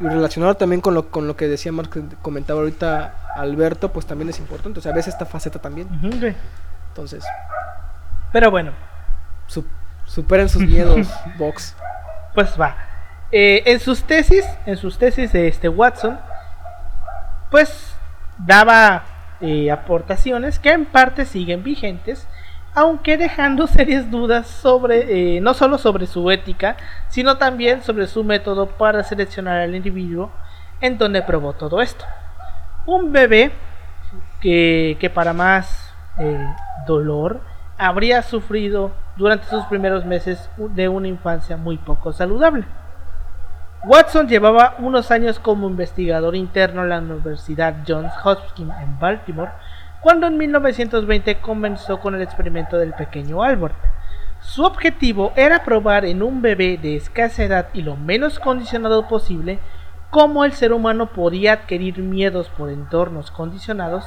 Y relacionado también con lo, con lo que decía Mark, comentaba ahorita Alberto, pues también es importante, o sea, ves esta faceta también. Okay. Entonces, pero bueno, su, superen sus miedos, Vox. Pues va. Eh, en sus tesis, en sus tesis de este Watson, pues daba eh, aportaciones que en parte siguen vigentes, aunque dejando serias dudas sobre, eh, no solo sobre su ética, sino también sobre su método para seleccionar al individuo en donde probó todo esto. Un bebé que, que para más eh, dolor habría sufrido durante sus primeros meses de una infancia muy poco saludable. Watson llevaba unos años como investigador interno en la Universidad Johns Hopkins en Baltimore, cuando en mil novecientos veinte comenzó con el experimento del pequeño Albert. Su objetivo era probar en un bebé de escasa edad y lo menos condicionado posible cómo el ser humano podía adquirir miedos por entornos condicionados,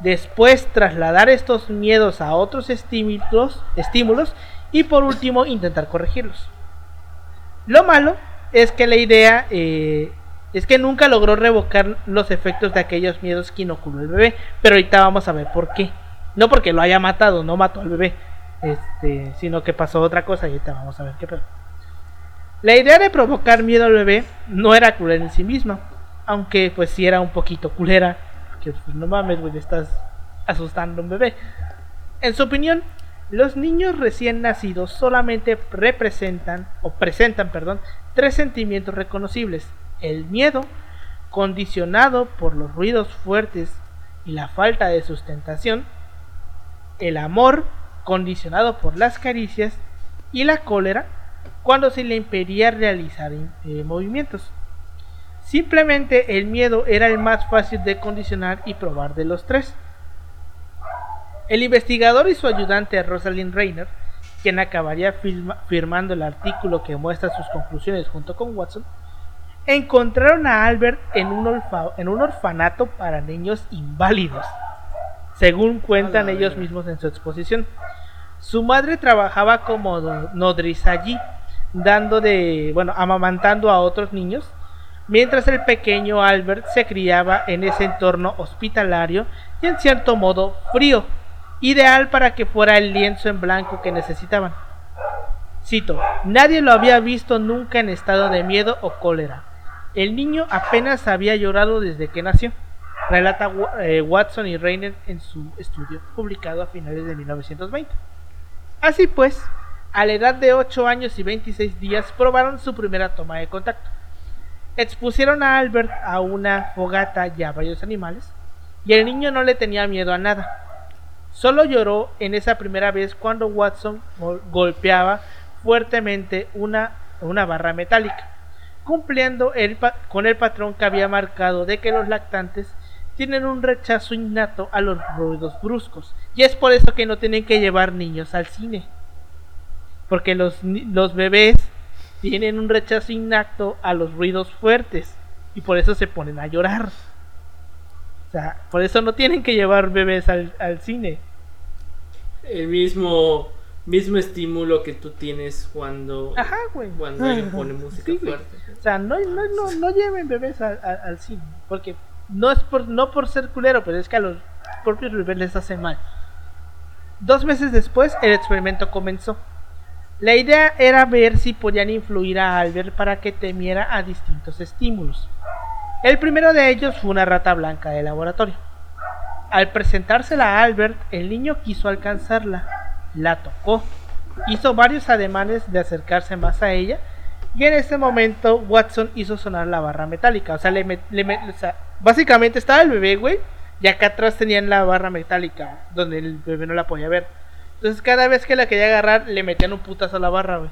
después trasladar estos miedos a otros estímulos, estímulos y por último intentar corregirlos. Lo malo es que la idea eh, es que nunca logró revocar los efectos de aquellos miedos que inoculó el bebé, pero ahorita vamos a ver por qué. No porque lo haya matado, no mató al bebé, este, sino que pasó otra cosa y ahorita vamos a ver qué pasó. La idea de provocar miedo al bebé no era cruel en sí misma, aunque pues sí era un poquito culera, que pues, no mames, güey, estás asustando a un bebé. En su opinión, los niños recién nacidos solamente representan o presentan, perdón, tres sentimientos reconocibles: el miedo, condicionado por los ruidos fuertes y la falta de sustentación; el amor, condicionado por las caricias; y la cólera, cuando se le impedía realizar eh, movimientos. Simplemente el miedo era el más fácil de condicionar y probar de los tres. El investigador y su ayudante Rosalind Rayner, quien acabaría firma, firmando el artículo que muestra sus conclusiones junto con Watson, encontraron a Albert en un, orfa, en un orfanato para niños inválidos, según cuentan ellos mismos en su exposición. Su madre trabajaba como nodriza allí, dando de, bueno, amamantando a otros niños, mientras el pequeño Albert se criaba en ese entorno hospitalario y en cierto modo frío, ideal para que fuera el lienzo en blanco que necesitaban. Cito: nadie lo había visto nunca en estado de miedo o cólera. El niño apenas había llorado desde que nació, relata eh, Watson y Rayner en su estudio publicado a finales de mil novecientos veinte. Así pues, a la edad de ocho años y veintiséis días probaron su primera toma de contacto. Expusieron a Albert a una fogata y a varios animales, y el niño no le tenía miedo a nada. Solo lloró en esa primera vez cuando Watson golpeaba fuertemente una, una barra metálica, cumpliendo el, con el patrón que había marcado de que los lactantes tienen un rechazo innato a los ruidos bruscos, y es por eso que no tienen que llevar niños al cine, porque los, los bebés tienen un rechazo innato a los ruidos fuertes y por eso se ponen a llorar. O sea, por eso no tienen que llevar bebés al, al cine. El mismo mismo estímulo que tú tienes cuando, ajá, güey, cuando le pone música, sí, fuerte. O sea, no, no, no, no lleven bebés a, a, al cine, porque no es por, no por ser culero, pero es que a los propios bebés les hace mal. Dos meses después, el experimento comenzó. La idea era ver si podían influir a Albert para que temiera a distintos estímulos. El primero de ellos fue una rata blanca de laboratorio. Al presentársela a Albert, el niño quiso alcanzarla, la tocó, hizo varios ademanes de acercarse más a ella, y en ese momento Watson hizo sonar la barra metálica. O sea, le met, le met, o sea, básicamente estaba el bebé, güey, y acá atrás tenían la barra metálica, donde el bebé no la podía ver. Entonces cada vez que la quería agarrar, le metían un putazo a la barra, güey,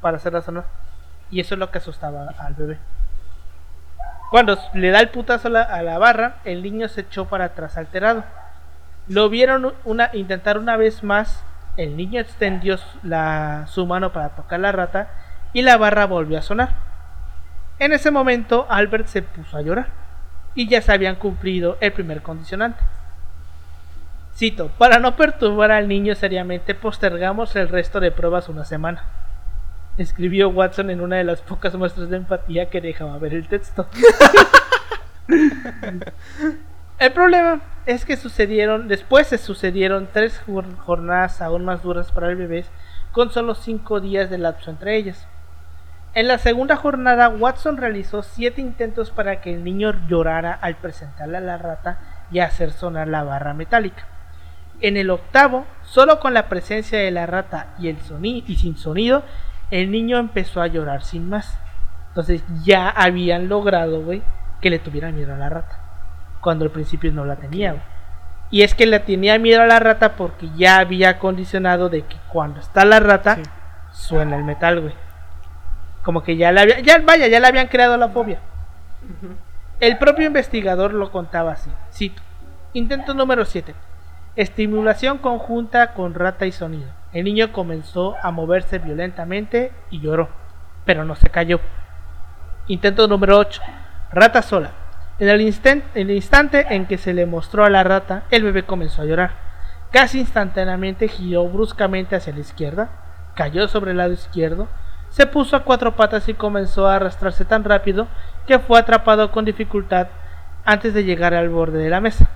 para hacerla sonar. Y eso es lo que asustaba al bebé. Cuando le da el putazo a la, a la barra, el niño se echó para atrás alterado. Lo vieron una, intentar una vez más, el niño extendió la, su mano para tocar la rata y la barra volvió a sonar. En ese momento Albert se puso a llorar y ya se habían cumplido el primer condicionante. Cito: para no perturbar al niño seriamente, postergamos el resto de pruebas una semana, escribió Watson en una de las pocas muestras de empatía que dejaba ver el texto. El problema es que sucedieron, después se sucedieron tres jornadas aún más duras para el bebé, con solo cinco días de lapso entre ellas. En la segunda jornada, Watson realizó siete intentos para que el niño llorara al presentarle a la rata y hacer sonar la barra metálica. En el octavo, solo con la presencia de la rata y el sonido, y sin sonido, el niño empezó a llorar sin más. Entonces ya habían logrado, güey, que le tuvieran miedo a la rata, cuando al principio no la tenía, güey. Y es que le tenía miedo a la rata porque ya había condicionado de que cuando está la rata, sí, suena el metal, güey. Como que ya le había, ya, vaya, ya le habían creado la fobia. Uh-huh. El propio investigador lo contaba así, cito: intento número siete, estimulación conjunta con rata y sonido. El niño comenzó a moverse violentamente y lloró, pero no se cayó. Intento número ocho, rata sola. En el, insten- el instante en que se le mostró a la rata, el bebé comenzó a llorar. Casi instantáneamente giró bruscamente hacia la izquierda, cayó sobre el lado izquierdo, se puso a cuatro patas y comenzó a arrastrarse tan rápido que fue atrapado con dificultad antes de llegar al borde de la mesa.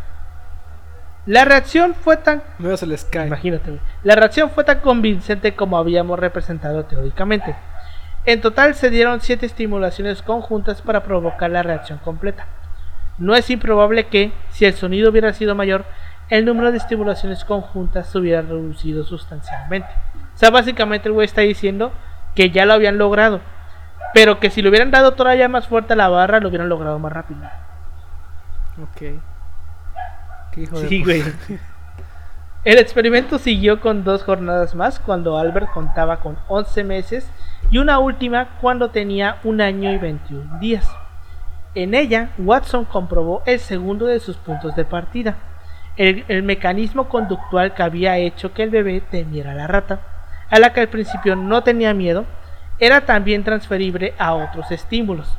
La reacción fue tan... No se les cae. Imagínate. La reacción fue tan convincente como habíamos representado teóricamente. En total se dieron siete estimulaciones conjuntas para provocar la reacción completa. No es improbable que, si el sonido hubiera sido mayor, el número de estimulaciones conjuntas se hubiera reducido sustancialmente. O sea, básicamente el güey está diciendo que ya lo habían logrado, pero que si le hubieran dado todavía más fuerte a la barra, lo hubieran logrado más rápido. Ok. Qué hijo de sí, güey. El experimento siguió con dos jornadas más, cuando Albert contaba con once meses, y una última cuando tenía un año y veintiún días. En ella, Watson comprobó el segundo de sus puntos de partida: el, el mecanismo conductual que había hecho que el bebé temiera a la rata, a la que al principio no tenía miedo, era también transferible a otros estímulos.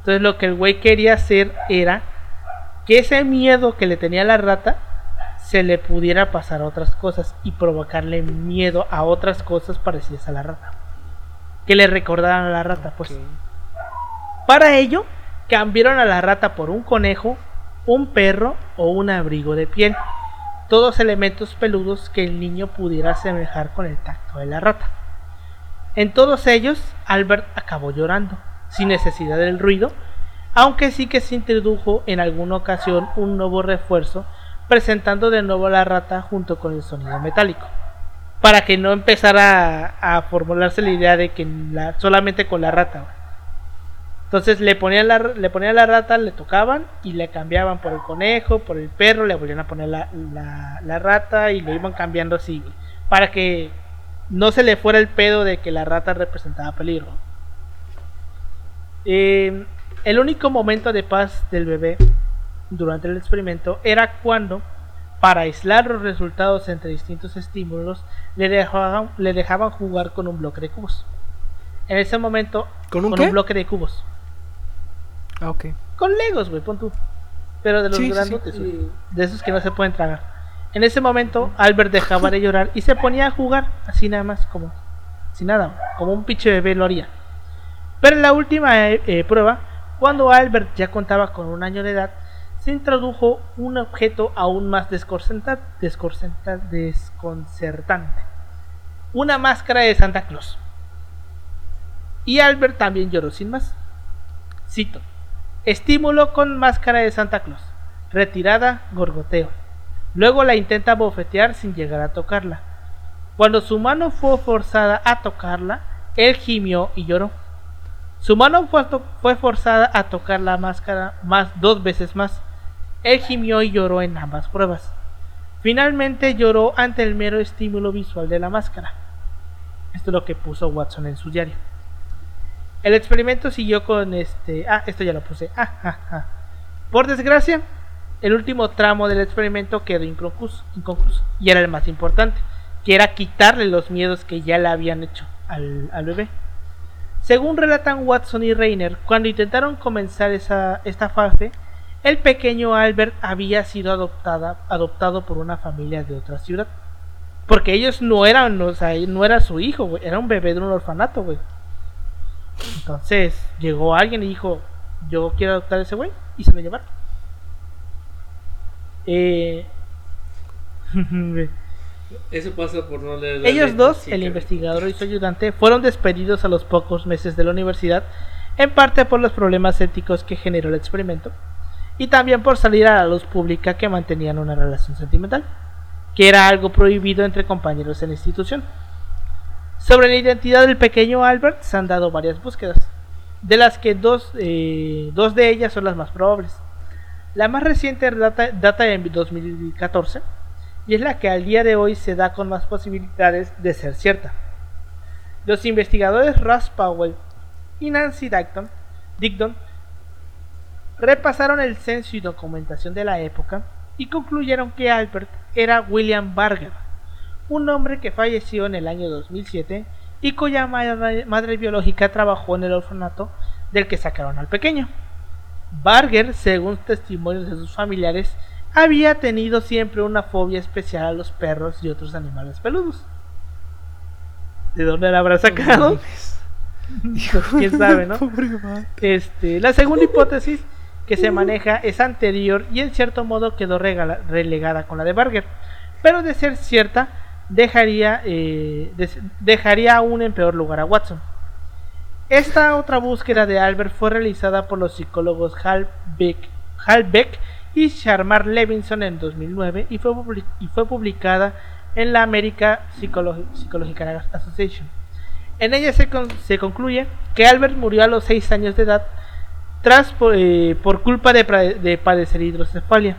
Entonces lo que el güey quería hacer era que ese miedo que le tenía la rata se le pudiera pasar a otras cosas y provocarle miedo a otras cosas parecidas a la rata, que le recordaran a la rata, pues. Okay. Para ello, cambiaron a la rata por un conejo, un perro o un abrigo de piel, todos elementos peludos que el niño pudiera asemejar con el tacto de la rata. En todos ellos, Albert acabó llorando, sin necesidad del ruido, aunque sí que se introdujo en alguna ocasión un nuevo refuerzo, presentando de nuevo a la rata junto con el sonido metálico, para que no empezara a, a formularse la idea de que la, solamente con la rata. Entonces le ponían la, le ponían la rata, le tocaban y le cambiaban por el conejo, por el perro, le volvían a poner la, la, la rata y lo iban cambiando así, para que no se le fuera el pedo de que la rata representaba peligro. Eh, el único momento de paz del bebé durante el experimento era cuando, para aislar los resultados entre distintos estímulos, le dejaban, le dejaban jugar con un bloque de cubos. En ese momento, ¿con un, con un bloque de cubos? Ah, ok. Con legos, güey, pon tú. Pero de los sí, grandotes, sí, sí. De esos que no se pueden tragar. En ese momento, Albert dejaba de llorar y se ponía a jugar, así nada más, como sin nada, como un pinche bebé lo haría. Pero en la última eh, eh, prueba, cuando Albert ya contaba con un año de edad, se introdujo un objeto aún más desconcertante, desconcertante: una máscara de Santa Claus. Y Albert también lloró sin más. Cito: estímulo con máscara de Santa Claus, retirada, gorgoteo. Luego la intenta bofetear sin llegar a tocarla. Cuando su mano fue forzada a tocarla, él gimió y lloró. Su mano fue, to- fue forzada a tocar la máscara más dos veces más. Él gimió y lloró en ambas pruebas. Finalmente lloró ante el mero estímulo visual de la máscara. Esto es lo que puso Watson en su diario. El experimento siguió con este... Ah, esto ya lo puse. Ah, ah, ah. Por desgracia, el último tramo del experimento quedó inconcluso, inconcluso. Y era el más importante, que era quitarle los miedos que ya le habían hecho al, al bebé. Según relatan Watson y Rayner, cuando intentaron comenzar esa, esta fase, el pequeño Albert había sido adoptada, adoptado por una familia de otra ciudad. Porque ellos no eran, o sea, no era su hijo, güey, era un bebé de un orfanato, güey. Entonces llegó alguien y dijo, yo quiero adoptar a ese güey, y se lo llevaron. Eh... Eso pasa por no leer. Ellos dos, sí, el que... investigador y su ayudante, fueron despedidos a los pocos meses de la universidad, en parte por los problemas éticos que generó el experimento, y también por salir a la luz pública que mantenían una relación sentimental, que era algo prohibido entre compañeros en la institución. Sobre la identidad del pequeño Albert se han dado varias búsquedas, de las que dos, eh, dos de ellas son las más probables. La más reciente data, data de dos mil catorce, y es la que al día de hoy se da con más posibilidades de ser cierta. Los investigadores Russ Powell y Nancy Dickdon, Dickdon repasaron el censo y documentación de la época y concluyeron que Albert era William Barger, un hombre que falleció en el año dos mil siete y cuya madre, madre biológica trabajó en el orfanato del que sacaron al pequeño. Barger, según testimonios de sus familiares, había tenido siempre una fobia especial a los perros y otros animales peludos. ¿De dónde la habrá sacado? ¿Quién sabe, no? Este, la segunda hipótesis que se maneja es anterior y en cierto modo quedó regala, relegada con la de Barger, pero de ser cierta dejaría eh, des, dejaría aún en peor lugar a Watson. Esta otra búsqueda de Albert fue realizada por los psicólogos Hal Beck, Hal Beck y Sharman Levinson en dos mil nueve y fue, public- y fue publicada en la American Psycholo- Psychological Association. En ella se, con- se concluye que Albert murió a los seis años de edad tras por, eh, por culpa de, pra- de padecer hidrocefalia.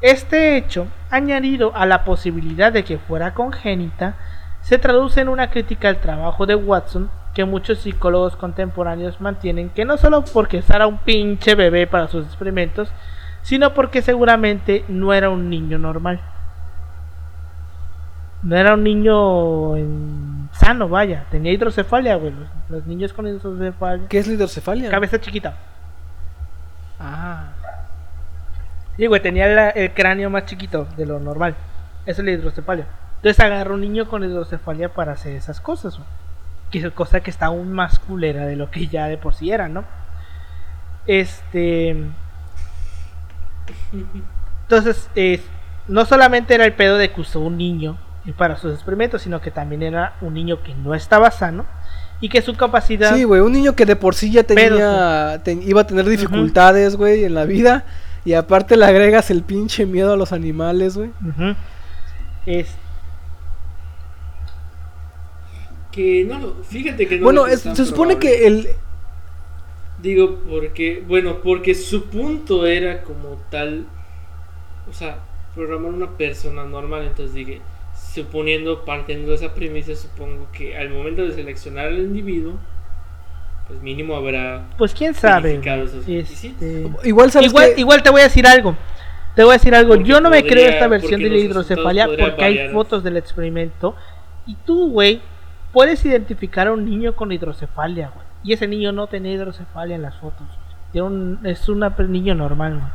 Este hecho, añadido a la posibilidad de que fuera congénita, se traduce en una crítica al trabajo de Watson, que muchos psicólogos contemporáneos mantienen que no solo porque era un pinche bebé para sus experimentos, sino porque seguramente no era un niño normal. No era un niño en... sano, vaya. Tenía hidrocefalia, güey. Los, los niños con hidrocefalia. ¿Qué es la hidrocefalia? Cabeza chiquita. Ah. Sí, güey, tenía la, el cráneo más chiquito de lo normal. Eso es la hidrocefalia. Entonces agarró un niño con hidrocefalia para hacer esas cosas, güey. Que es cosa que está aún más culera de lo que ya de por sí era, ¿no? Este... Entonces, eh, no solamente era el pedo de que usó un niño para sus experimentos, sino que también era un niño que no estaba sano y que su capacidad... Sí, güey, un niño que de por sí ya tenía... Te, iba a tener dificultades, güey, uh-huh. en la vida. Y aparte le agregas el pinche miedo a los animales, güey. Uh-huh. Este... Que no lo, fíjate que no bueno, es, se supone probable. Que el digo porque bueno, porque su punto era como tal, o sea, programar una persona normal, entonces dije, suponiendo, partiendo de esa premisa, supongo que al momento de seleccionar al individuo, pues mínimo habrá pues quién sabe. Este... Igual sabes igual, que... igual te voy a decir algo. Te voy a decir algo, porque yo no podría, me creo esta versión de la hidrocefalia porque variar. Hay fotos del experimento y tú, güey, puedes identificar a un niño con hidrocefalia, güey. Y ese niño no tenía hidrocefalia en las fotos. Era un, es un niño normal, güey.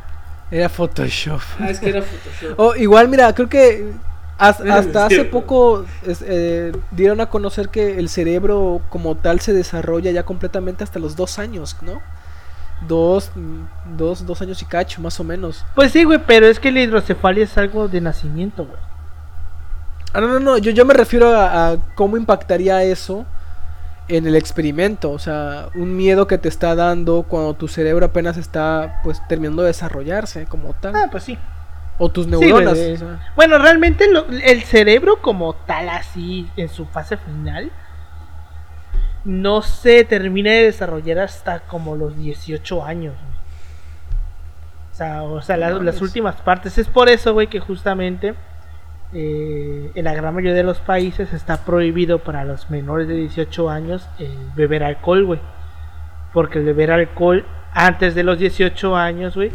Era Photoshop. Ah, es que era Photoshop. Oh, igual, mira, creo que hasta, no hasta hace poco es, eh, dieron a conocer que el cerebro como tal se desarrolla ya completamente hasta los dos años, ¿no? Dos, dos, dos años y cacho, más o menos. Pues sí, güey, pero es que la hidrocefalia es algo de nacimiento, güey. Ah, no, no, no, yo, yo me refiero a, a cómo impactaría eso en el experimento, o sea, un miedo que te está dando cuando tu cerebro apenas está, pues, terminando de desarrollarse como tal. Ah, pues sí. O tus neuronas. Sí, pues, bueno, realmente lo, el cerebro como tal, así, en su fase final, no se termina de desarrollar hasta como los dieciocho años. O sea, o sea la, no, las es... últimas partes. Es por eso, güey, que justamente... Eh, en la gran mayoría de los países está prohibido para los menores de dieciocho años eh, beber alcohol, güey. Porque el beber alcohol antes de los dieciocho años, güey,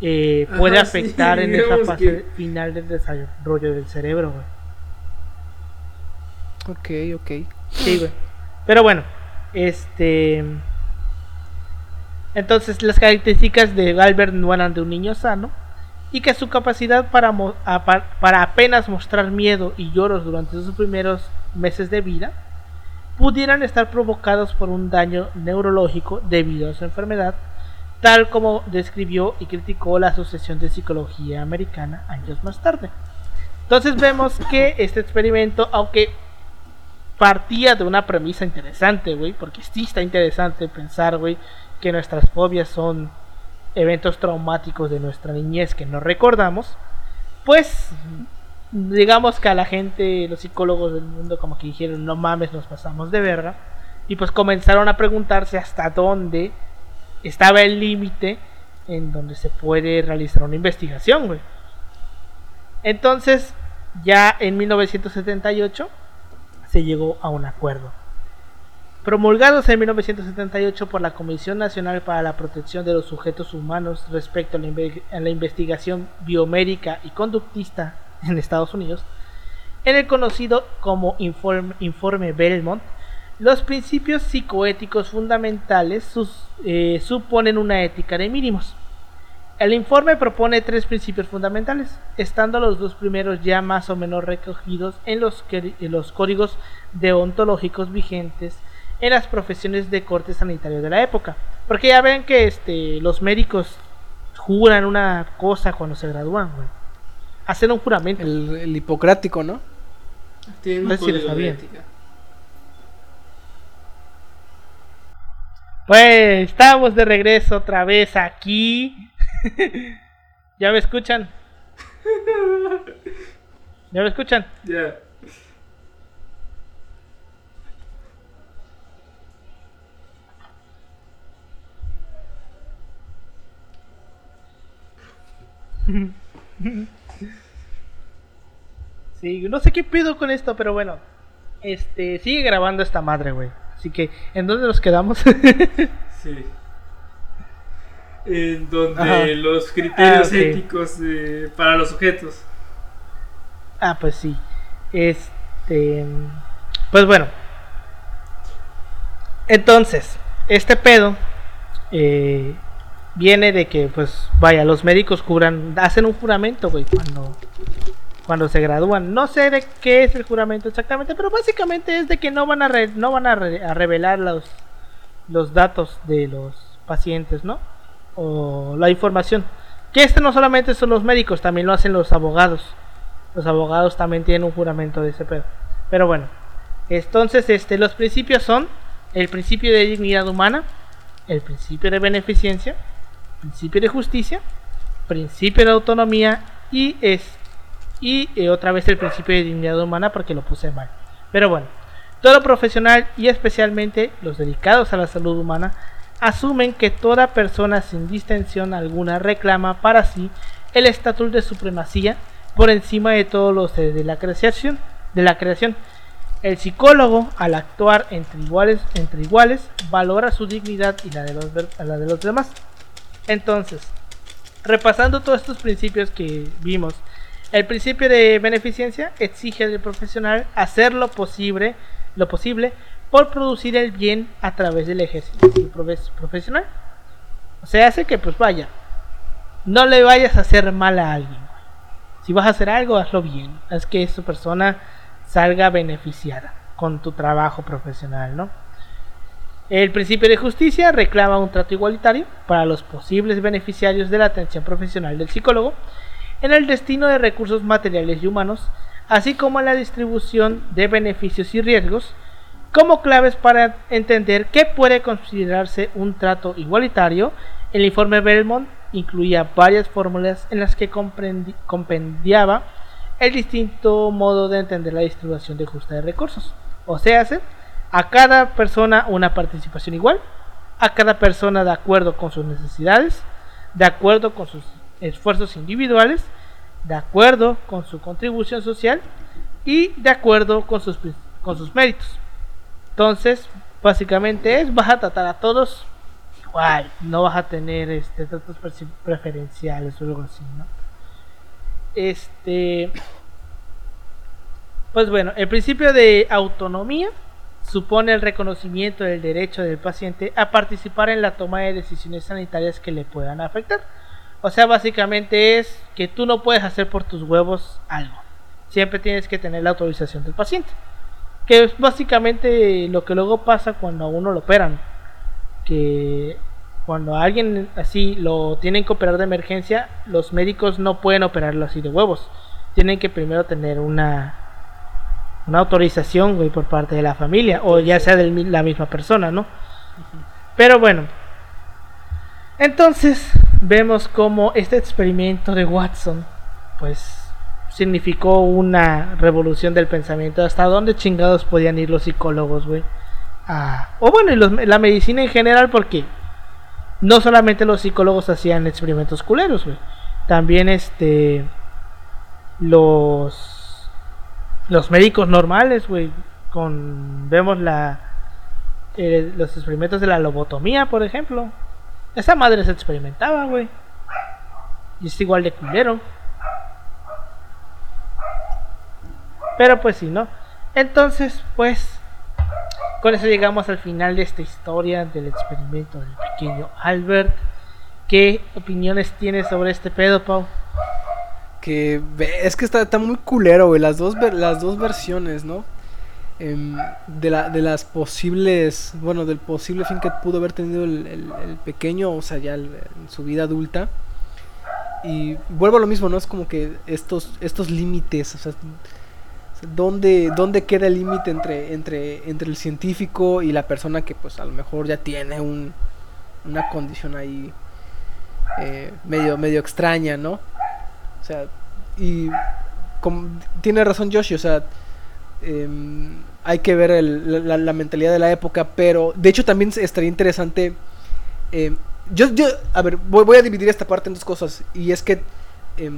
eh, puede Ajá, afectar sí, en esa fase que... final del desarrollo del cerebro, güey. Ok, ok. Sí, güey. Pero bueno, este... Entonces las características de Albert no eran de un niño sano, y que su capacidad para, mo- a- para apenas mostrar miedo y lloros durante sus primeros meses de vida pudieran estar provocados por un daño neurológico debido a su enfermedad, tal como describió y criticó la Asociación de Psicología Americana años más tarde. Entonces vemos que este experimento, aunque partía de una premisa interesante, güey, porque sí está interesante pensar, güey, que nuestras fobias son eventos traumáticos de nuestra niñez que no recordamos, pues digamos que a la gente, los psicólogos del mundo, como que dijeron, no mames, nos pasamos de verga, y pues comenzaron a preguntarse hasta dónde estaba el límite en donde se puede realizar una investigación, güey. Entonces, ya en mil novecientos setenta y ocho se llegó a un acuerdo. Promulgados en mil novecientos setenta y ocho por la Comisión Nacional para la Protección de los Sujetos Humanos respecto a la, inve- a la investigación biomédica y conductista en Estados Unidos, en el conocido como Informe, Informe Belmont, los principios psicoéticos fundamentales sus, eh, suponen una ética de mínimos. El informe propone tres principios fundamentales, estando los dos primeros ya más o menos recogidos en los, que, en los códigos deontológicos vigentes en las profesiones de corte sanitario de la época. Porque ya ven que este, los médicos juran una cosa cuando se gradúan, güey. Hacen un juramento. El, el hipocrático, ¿no? Tiene un no sé código si lo de ética. Pues estamos de regreso otra vez aquí. ¿Ya me escuchan? ¿Ya me escuchan? Ya. Yeah. Sí, no sé qué pido con esto, pero bueno, este sigue grabando esta madre, güey. Así que, ¿en dónde nos quedamos? Sí. En donde Ajá. los criterios ah, okay. éticos eh, para los sujetos. Ah, pues sí. Este, pues bueno. Entonces, este pedo eh viene de que, pues, vaya, los médicos juran, hacen un juramento, güey, cuando, cuando se gradúan. No sé de qué es el juramento exactamente, pero básicamente es de que no van a re, no van a, re, a revelar los, los datos de los pacientes, ¿no? O la información. Que este no solamente son los médicos, también lo hacen los abogados. Los abogados también tienen un juramento de ese pedo. Pero bueno, entonces, este, los principios son el principio de dignidad humana, el principio de beneficencia, principio de justicia, principio de autonomía y es y eh, otra vez el principio de dignidad humana porque lo puse mal. Pero bueno, todo profesional y especialmente los dedicados a la salud humana asumen que toda persona sin distinción alguna reclama para sí el estatus de supremacía por encima de todos los seres de la creación, de la creación. El psicólogo, al actuar entre iguales, entre iguales, valora su dignidad y la de los, la de los demás. Entonces, repasando todos estos principios que vimos, el principio de beneficencia exige al profesional hacer lo posible, lo posible por producir el bien a través del ejercicio profesional. O sea, hace que, pues vaya, no le vayas a hacer mal a alguien. Si vas a hacer algo, hazlo bien. Haz que esa persona salga beneficiada con tu trabajo profesional, ¿no? El principio de justicia reclama un trato igualitario para los posibles beneficiarios de la atención profesional del psicólogo en el destino de recursos materiales y humanos, así como en la distribución de beneficios y riesgos, como claves para entender qué puede considerarse un trato igualitario. El informe Belmont incluía varias fórmulas en las que comprendi- compendiaba el distinto modo de entender la distribución de justa de recursos, o sea, hace a cada persona una participación igual, a cada persona de acuerdo con sus necesidades, de acuerdo con sus esfuerzos individuales, de acuerdo con su contribución social y de acuerdo con sus, con sus méritos. Entonces, básicamente es, vas a tratar a todos igual, no vas a tener este, tratos preferenciales o algo así, ¿no? Este, pues bueno, el principio de autonomía supone el reconocimiento del derecho del paciente a participar en la toma de decisiones sanitarias que le puedan afectar. O sea, básicamente es que tú no puedes hacer por tus huevos algo. Siempre tienes que tener la autorización del paciente. Que es básicamente lo que luego pasa cuando a uno lo operan. Que cuando a alguien así lo tienen que operar de emergencia, los médicos no pueden operarlo así de huevos. Tienen que primero tener una... una autorización, güey, por parte de la familia, o ya sea de la misma persona, ¿no? Uh-huh. Pero bueno, entonces vemos cómo este experimento de Watson pues significó una revolución del pensamiento. Hasta dónde chingados podían ir los psicólogos, güey. Ah, o bueno, y los, la medicina en general, porque no solamente los psicólogos hacían experimentos culeros, güey. También este los los médicos normales, güey, con vemos la eh, los experimentos de la lobotomía, por ejemplo. Esa madre se experimentaba, güey. Y es igual de culero. Pero pues sí, ¿no? Entonces, pues con eso llegamos al final de esta historia del experimento del pequeño Albert. ¿Qué opiniones tienes sobre este pedo, Pau? Que es que está, está muy culero, güey, las dos, las dos versiones, ¿no? Eh, de, la, de las posibles, bueno, del posible fin que pudo haber tenido el, el, el pequeño, o sea, ya el, en su vida adulta. Y vuelvo a lo mismo, ¿no? Es como que estos, estos límites, o sea, ¿dónde, dónde queda el límite entre, entre, entre el científico y la persona que, pues, a lo mejor ya tiene un, una condición ahí eh, medio, medio extraña, ¿no? O sea, y con, tiene razón Yoshi, o sea, eh, hay que ver el, la, la mentalidad de la época, pero de hecho también estaría interesante, eh, yo, yo, a ver, voy, voy a dividir esta parte en dos cosas, y es que eh,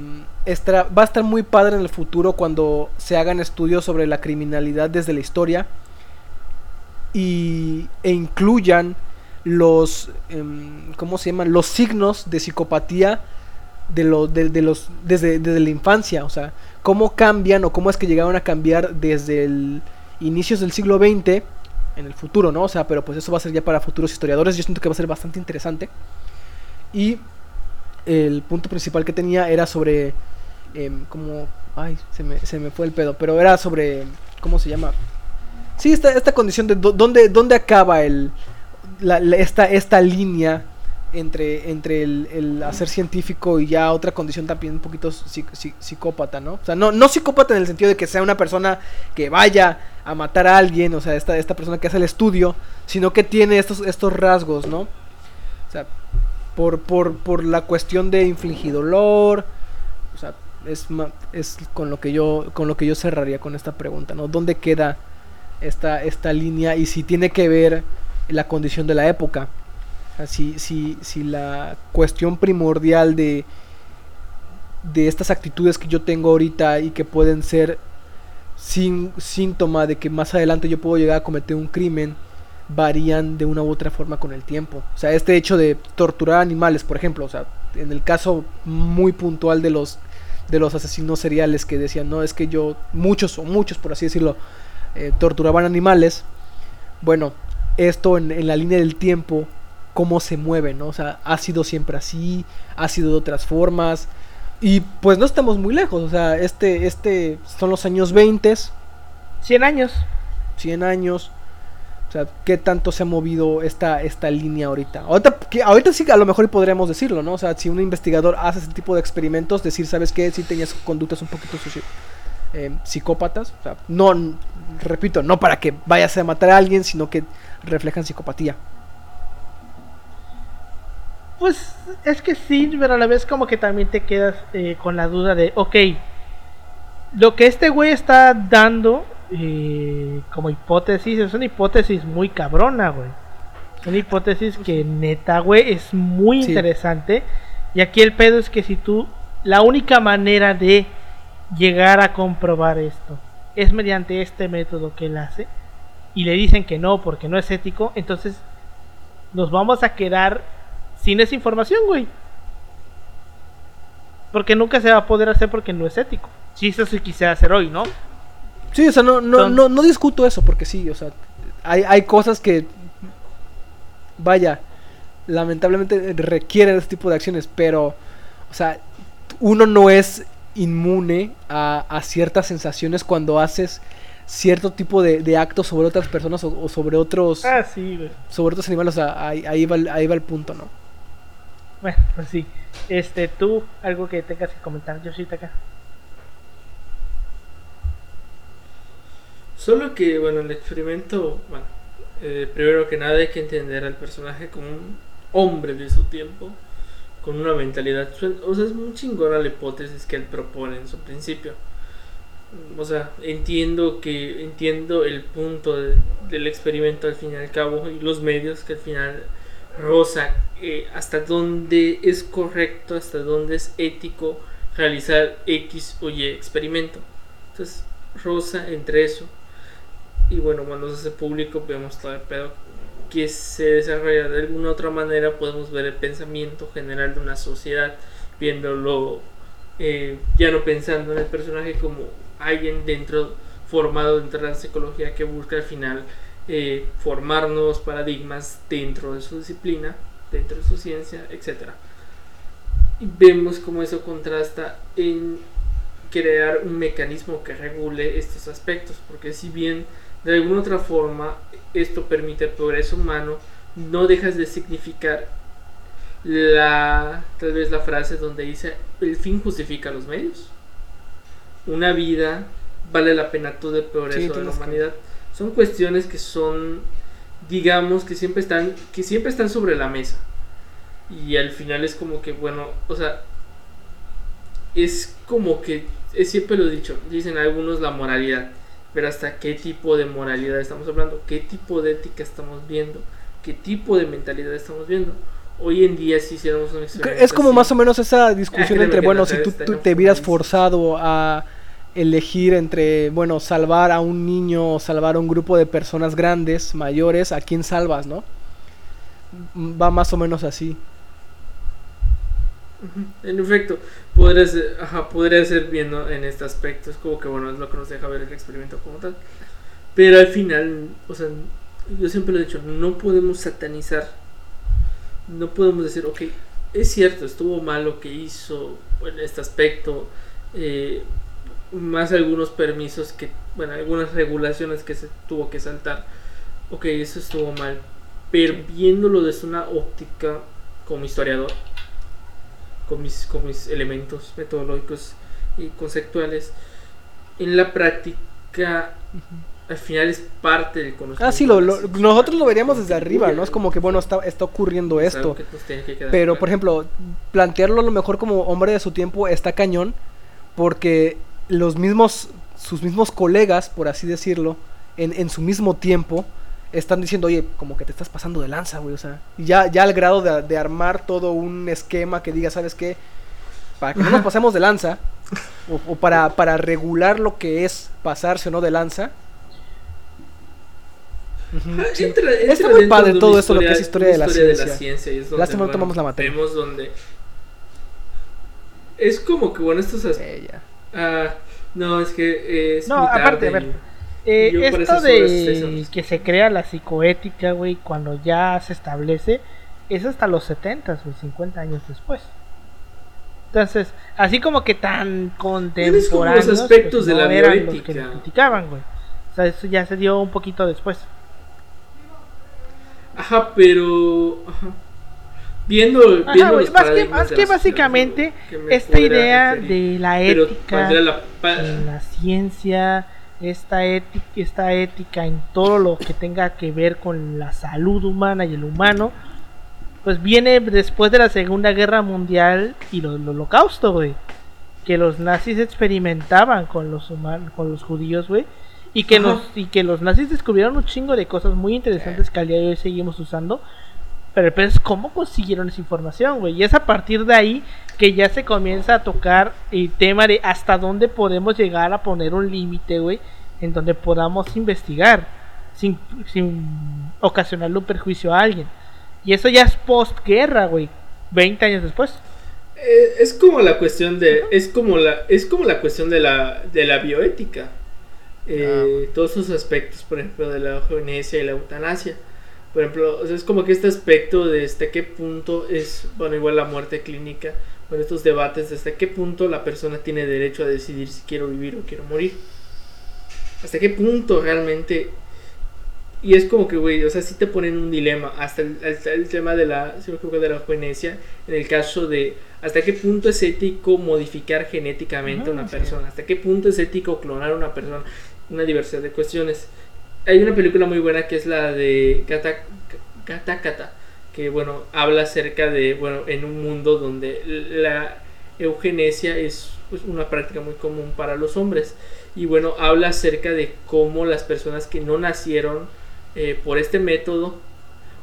estará, va a estar muy padre en el futuro cuando se hagan estudios sobre la criminalidad desde la historia, y, e incluyan los, eh, ¿cómo se llaman?, los signos de psicopatía, de los de, de los desde, desde la infancia, o sea, cómo cambian o cómo es que llegaron a cambiar desde el inicios del siglo veinte en el futuro, ¿no? O sea, pero pues eso va a ser ya para futuros historiadores. Yo siento que va a ser bastante interesante. Y el punto principal que tenía era sobre eh, como ay, se me se me fue el pedo, pero era sobre ¿cómo se llama? Sí, esta esta condición de do, dónde dónde acaba el la, la, esta esta línea entre, entre el, el hacer científico y ya otra condición también un poquito psic, psic, psicópata, ¿no? O sea, no, no psicópata en el sentido de que sea una persona que vaya a matar a alguien, o sea, esta, esta persona que hace el estudio, sino que tiene estos, estos rasgos, ¿no? O sea, por, por, por la cuestión de infligir dolor, o sea, es, es con lo que yo, con lo que yo cerraría con esta pregunta, ¿no? ¿Dónde queda esta, esta línea y si tiene que ver la condición de la época? Si, si, si la cuestión primordial de, de estas actitudes que yo tengo ahorita y que pueden ser sin, síntoma de que más adelante yo puedo llegar a cometer un crimen varían de una u otra forma con el tiempo. O sea, este hecho de torturar animales, por ejemplo, o sea, en el caso muy puntual de los, de los asesinos seriales que decían, no, es que yo, muchos o muchos por así decirlo, eh, torturaban animales. Bueno, esto en, en la línea del tiempo, cómo se mueve, ¿no? O sea, ha sido siempre así, ha sido de otras formas, y pues no estamos muy lejos, o sea, este, este, son los años veinte. cien años. cien años, o sea, ¿qué tanto se ha movido esta, esta línea ahorita? Ahorita, que, ahorita sí, a lo mejor podríamos decirlo, ¿no? O sea, si un investigador hace ese tipo de experimentos, decir, ¿sabes qué? Si tenías conductas un poquito sucio, eh, psicópatas, o sea, no, repito, no para que vayas a matar a alguien, sino que reflejan psicopatía. Pues es que sí, pero a la vez como que también te quedas eh, con la duda de, ok, lo que este güey está dando eh, como hipótesis, es una hipótesis muy cabrona, güey. Es una hipótesis que neta, güey, es muy interesante. Sí. Y aquí el pedo es que si tú, la única manera de llegar a comprobar esto es mediante este método que él hace y le dicen que no porque no es ético, entonces nos vamos a quedar sin esa información, güey. Porque nunca se va a poder hacer porque no es ético. Si eso se quisiera hacer hoy, ¿no? Sí, o sea, no no, Entonces, no no discuto eso porque sí, o sea, hay, hay cosas que, vaya, lamentablemente requieren este tipo de acciones, pero, o sea, uno no es inmune a, a ciertas sensaciones cuando haces cierto tipo de, de actos sobre otras personas o, o sobre otros ah, sí, güey. sobre otros animales. O sea, ahí, ahí, va, ahí va el punto, ¿no? Bueno, pues sí. Este, tú, algo que tengas que comentar, Yoshita, acá. Solo que, bueno, el experimento, bueno, eh, primero que nada hay que entender al personaje como un hombre de su tiempo, con una mentalidad, o sea, es muy chingona la hipótesis que él propone en su principio. O sea, entiendo que entiendo el punto de, del experimento al fin y al cabo, y los medios que al final roza eh, hasta dónde es correcto, hasta dónde es ético realizar X o Y experimento. Entonces, roza entre eso. Y bueno, cuando se hace público vemos todo el pedo que se desarrolla. De alguna otra manera podemos ver el pensamiento general de una sociedad, viéndolo eh, ya no pensando en el personaje como alguien dentro, formado dentro de la psicología, que busca al final eh, formar nuevos paradigmas dentro de su disciplina, dentro de su ciencia, etcétera. Y vemos cómo eso contrasta en crear un mecanismo que regule estos aspectos, porque si bien de alguna otra forma esto permite el progreso humano, no dejas de significar la, tal vez la frase donde dice el fin justifica los medios. Una vida vale la pena todo el progreso sí, de la humanidad. Que... son cuestiones que son, digamos, que siempre están, que siempre están sobre la mesa. Y al final es como que, bueno, o sea, es como que, es siempre lo dicho, dicen algunos la moralidad, pero hasta qué tipo de moralidad estamos hablando, qué tipo de ética estamos viendo, qué tipo de mentalidad estamos viendo. Hoy en día si hiciéramos un experimento es como así, más o menos esa discusión entre, bueno, si tú, tú te vieras forzado a elegir entre, bueno, salvar a un niño o salvar a un grupo de personas grandes, mayores, ¿a quién salvas, no? Va más o menos así. En efecto, podría ser, ajá, podría ser viendo en este aspecto. Es como que, bueno, es lo que nos deja ver el experimento como tal. Pero al final, o sea, yo siempre lo he dicho, no podemos satanizar. No podemos decir, ok, es cierto, estuvo mal lo que hizo en este aspecto. Eh, más algunos permisos que, bueno, algunas regulaciones que se tuvo que saltar. Ok, eso estuvo mal. Pero viéndolo desde una óptica como historiador, con mis, con mis elementos metodológicos y conceptuales, en la práctica uh-huh. al final es parte del conocimiento. Ah, sí, lo, lo, nosotros lo veríamos desde arriba, ¿no? Es como que, bueno, está, está ocurriendo es esto, que que quedar, pero, claro. Por ejemplo, plantearlo a lo mejor como hombre de su tiempo está cañón, porque los mismos, sus mismos colegas, por así decirlo, en, en su mismo tiempo, están diciendo, oye, como que te estás pasando de lanza, güey, o sea, ya, ya al grado de, de armar todo un esquema que diga, ¿sabes qué? Para que no nos pasemos de lanza, o, o para, para regular lo que es pasarse o no de lanza. Uh-huh, sí. entra, entra Está muy padre de todo esto, historia, lo que es historia, historia de la ciencia. De la ciencia y es donde, Lástima, bueno, no tomamos la materia. Vemos donde... Es como que, bueno, estos... As... Ella. Ah, no, es que eh, es no, muy tarde. No, aparte, a ver... Eh, esto de que se crea la psicoética, güey, cuando ya se establece, es hasta los setentas, güey, cincuenta años después. Entonces, así como que tan contemporáneos, como los aspectos pues, de no la bioética que criticaban, güey. O sea, eso ya se dio un poquito después. Ajá, pero ajá. viendo, ajá, viendo wey, más, que, más que básicamente que esta idea referir. de la ética, pero, la pa... de la ciencia. Esta ética, esta ética en todo lo que tenga que ver con la salud humana y el humano, pues viene después de la Segunda Guerra Mundial y lo, el Holocausto, güey, que los nazis experimentaban con los humanos, con los judíos, güey, y que nos, y que los nazis descubrieron un chingo de cosas muy interesantes que al día de hoy seguimos usando. Pero pues, ¿cómo consiguieron esa información, güey? Y es a partir de ahí que ya se comienza a tocar el tema de hasta dónde podemos llegar a poner un límite, güey, en donde podamos investigar sin, sin ocasionarle un perjuicio a alguien. Y eso ya es postguerra, güey, veinte años después. Eh, es como la cuestión de, es como la, es como la cuestión de la, de la bioética. eh, ah, todos sus aspectos, por ejemplo, de la eugenesia y la eutanasia. Por ejemplo, o sea, es como que este aspecto de hasta qué punto es, bueno, igual la muerte clínica, bueno, estos debates de hasta qué punto la persona tiene derecho a decidir si quiero vivir o quiero morir. Hasta qué punto realmente. Y es como que, güey, o sea, sí te ponen un dilema. Hasta el, hasta el tema de la, si me equivoco, de la eugenesia, en el caso de hasta qué punto es ético modificar genéticamente a no, una sí. persona, hasta qué punto es ético clonar a una persona, una diversidad de cuestiones. Hay una película muy buena que es la de Kata Kata, Kata que, bueno, habla acerca de, bueno, en un mundo donde la eugenesia es, pues, una práctica muy común para los hombres. Y bueno, habla acerca de cómo las personas que no nacieron eh, por este método,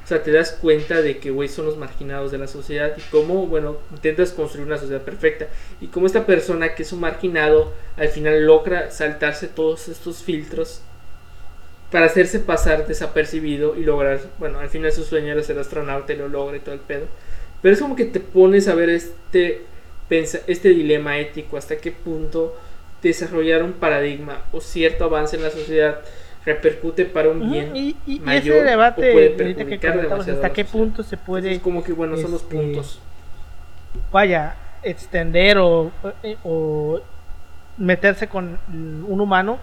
o sea, te das cuenta de que, güey, son los marginados de la sociedad, y cómo, bueno, intentas construir una sociedad perfecta, y cómo esta persona que es un marginado al final logra saltarse todos estos filtros para hacerse pasar desapercibido y lograr, bueno, al final su sueño era ser astronauta y lo logra y todo el pedo. Pero es como que te pones a ver este, este dilema ético, hasta qué punto desarrollar un paradigma o cierto avance en la sociedad repercute para un bien y, y, mayor, y ese debate o puede perjudicar que demasiado hasta qué punto se puede. Entonces, como que, bueno, este, son los puntos, vaya, extender o, o meterse con un humano.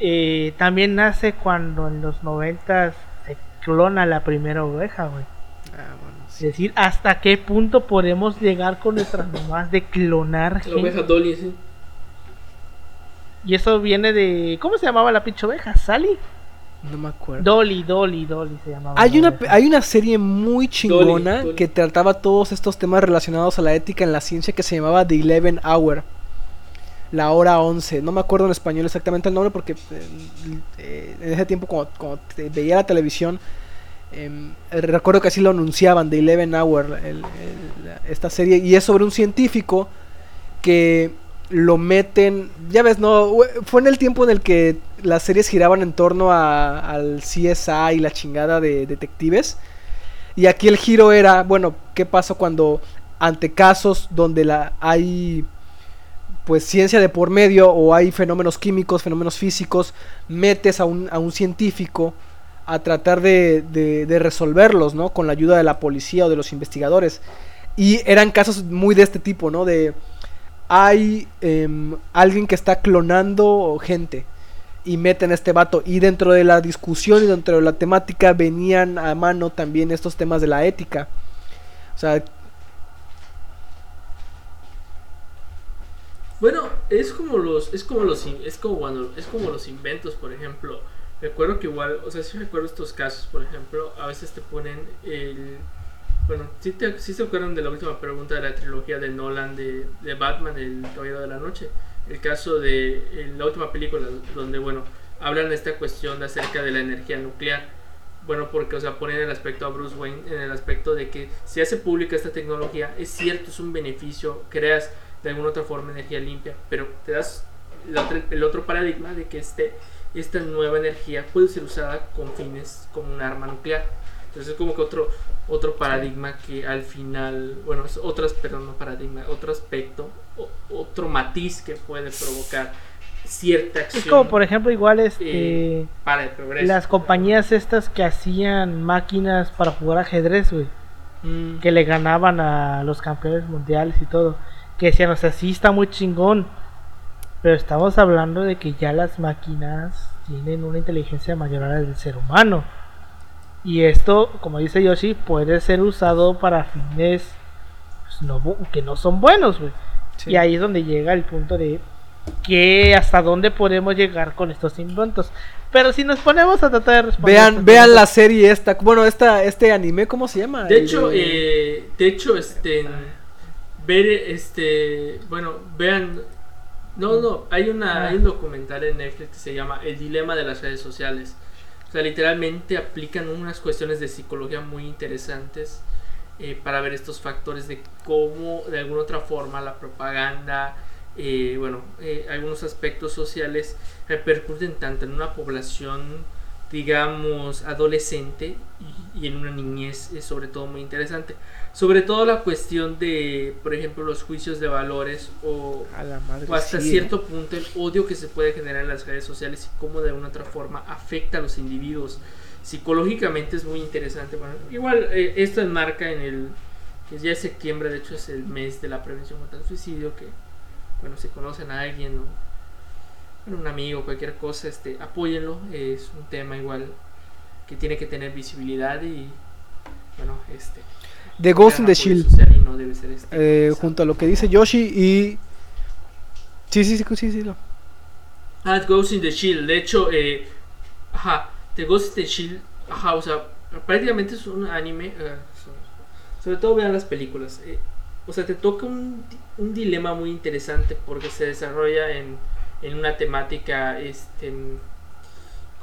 Eh, también nace cuando en los noventas se clona la primera oveja, güey. Ah, bueno, sí. Es decir, hasta qué punto podemos llegar con nuestras mamás de clonar la gente. Oveja Dolly, sí. Y eso viene de... ¿Cómo se llamaba la pinche oveja? ¿Sally? No me acuerdo. Dolly, Dolly, Dolly se llamaba. Hay una, hay una serie muy chingona Dolly, Dolly. que trataba todos estos temas relacionados a la ética en la ciencia, que se llamaba The Eleven Hour. La hora once. No me acuerdo en español exactamente el nombre, porque eh, en ese tiempo cuando, cuando veía la televisión, eh, recuerdo que así lo anunciaban, The Eleven Hour, el, el, esta serie. Y es sobre un científico que... lo meten, ya ves, no, fue en el tiempo en el que las series giraban en torno a, al C S I y la chingada de detectives. Y aquí el giro era, bueno, ¿qué pasa cuando ante casos donde la, hay, pues, ciencia de por medio, o hay fenómenos químicos, fenómenos físicos, metes a un, a un científico a tratar de, de, de resolverlos, ¿no? Con la ayuda de la policía o de los investigadores. Y eran casos muy de este tipo, ¿no? De... hay eh, alguien que está clonando gente y meten a este vato, y dentro de la discusión y dentro de la temática venían a mano también estos temas de la ética. O sea, bueno, es como los es como los es como cuando es como los inventos, por ejemplo. Recuerdo que igual, o sea, sí recuerdo estos casos, por ejemplo, a veces te ponen el... Bueno, sí, te, sí se acuerdan de la última pregunta de la trilogía de Nolan de, de Batman, el Caballero de la Noche. El caso de en la última película, donde, bueno, hablan de esta cuestión de acerca de la energía nuclear. Bueno, porque, o sea, ponen el aspecto a Bruce Wayne en el aspecto de que si hace pública esta tecnología, es cierto, es un beneficio, creas de alguna otra forma energía limpia, pero te das el otro, el otro paradigma de que este, esta nueva energía puede ser usada con fines como un arma nuclear. Entonces es como que otro otro paradigma que al final, bueno, es otras, perdón, no paradigma, otro aspecto, o, otro matiz que puede provocar cierta acción. Es como, por ejemplo, igual este eh, para el progreso, las compañías estas que hacían máquinas para jugar ajedrez, güey, mm. que le ganaban a los campeones mundiales y todo, que decían, o sea, sí está muy chingón, pero estamos hablando de que ya las máquinas tienen una inteligencia mayor a la del ser humano. Y esto, como dice Yoshi, puede ser usado para fines, pues, no, que no son buenos, güey. Sí. Y ahí es donde llega el punto de que hasta dónde podemos llegar con estos inventos. Pero si nos ponemos a tratar de responder... Vean, vean la serie esta, bueno, esta, este anime, ¿cómo se llama? De hecho, de... Eh, de hecho, este, ver, este, bueno, vean, no, no, hay una, hay un documental en Netflix que se llama El dilema de las redes sociales. O sea, literalmente aplican unas cuestiones de psicología muy interesantes eh, para ver estos factores de cómo, de alguna otra forma, la propaganda, eh, bueno, eh, algunos aspectos sociales repercuten tanto en una población digamos, adolescente y, y en una niñez es sobre todo muy interesante. Sobre todo la cuestión de, por ejemplo, los juicios de valores o, madre, o hasta sí, cierto eh. punto el odio que se puede generar en las redes sociales y cómo de una u otra forma afecta a los individuos. Psicológicamente es muy interesante. Bueno, igual eh, esto enmarca en el, que ya es septiembre, de hecho es el mes de la prevención contra el suicidio, que bueno, si conocen a alguien o un amigo, cualquier cosa, este, apóyenlo, es un tema igual que tiene que tener visibilidad y bueno, este The Ghost in the Shield no debe ser este, eh, junto a lo que dice Yoshi y sí, sí, sí, sí, sí no. Ah, The Ghost in the Shield, de hecho eh, ajá, The Ghost in the Shield, ajá, o sea, prácticamente es un anime, eh, sobre todo vean las películas, eh, o sea, te toca un, un dilema muy interesante porque se desarrolla en en una temática este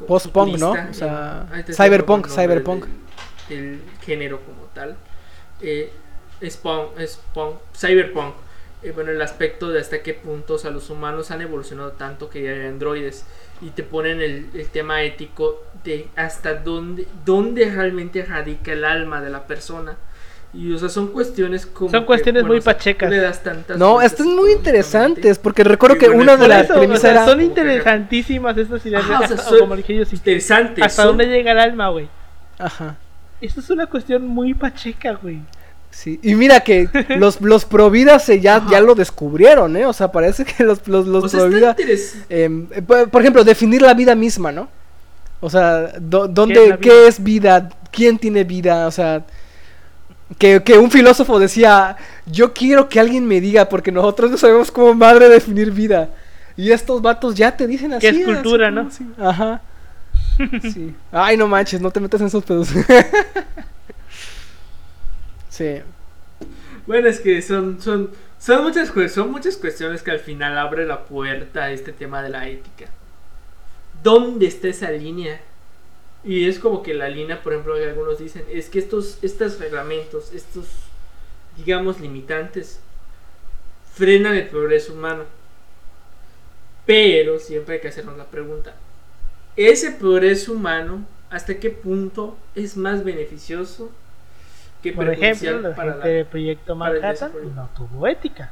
post-punk, ¿no? O sea, en, cyberpunk, cyberpunk del, del género como tal, eh, es punk, es punk, cyberpunk, eh, bueno, el aspecto de hasta qué punto, o sea, los humanos han evolucionado tanto que ya hay androides y te ponen el, el tema ético de hasta dónde dónde realmente radica el alma de la persona. Y, o sea, son cuestiones como... Son cuestiones que, bueno, muy pachecas. Le das tantas no, estas muy interesantes, porque recuerdo que una de las premisas, o sea, era... Son interesantísimas estas ideas. Ajá, de, o sea, son como dije yo, interesantes. Hasta son... dónde llega el alma, güey. Ajá. Esto es una cuestión muy pacheca, güey. Sí, y mira que los, los providas ya, ya lo descubrieron, ¿eh? O sea, parece que los, los, los o sea, providas... Eh, por ejemplo, definir la vida misma, ¿no? O sea, do, dónde, ¿Qué, ¿qué es vida? ¿Quién tiene vida? O sea... Que, que un filósofo decía, yo quiero que alguien me diga, porque nosotros no sabemos cómo madre definir vida. Y estos vatos ya te dicen así. Que es cultura, ¿no? Así. Ajá. Sí. Ay, no manches, no te metas en esos pedos. Sí. Bueno, es que son, son, son muchas son muchas cuestiones que al final abre la puerta a este tema de la ética. ¿Dónde está esa línea? Y es como que la línea, por ejemplo, que algunos dicen, es que estos, estos reglamentos, estos, digamos, limitantes, frenan el progreso humano. Pero siempre hay que hacernos la pregunta, ¿ese progreso humano hasta qué punto es más beneficioso que por ejemplo, para gente la, del proyecto Manhattan no tuvo ética?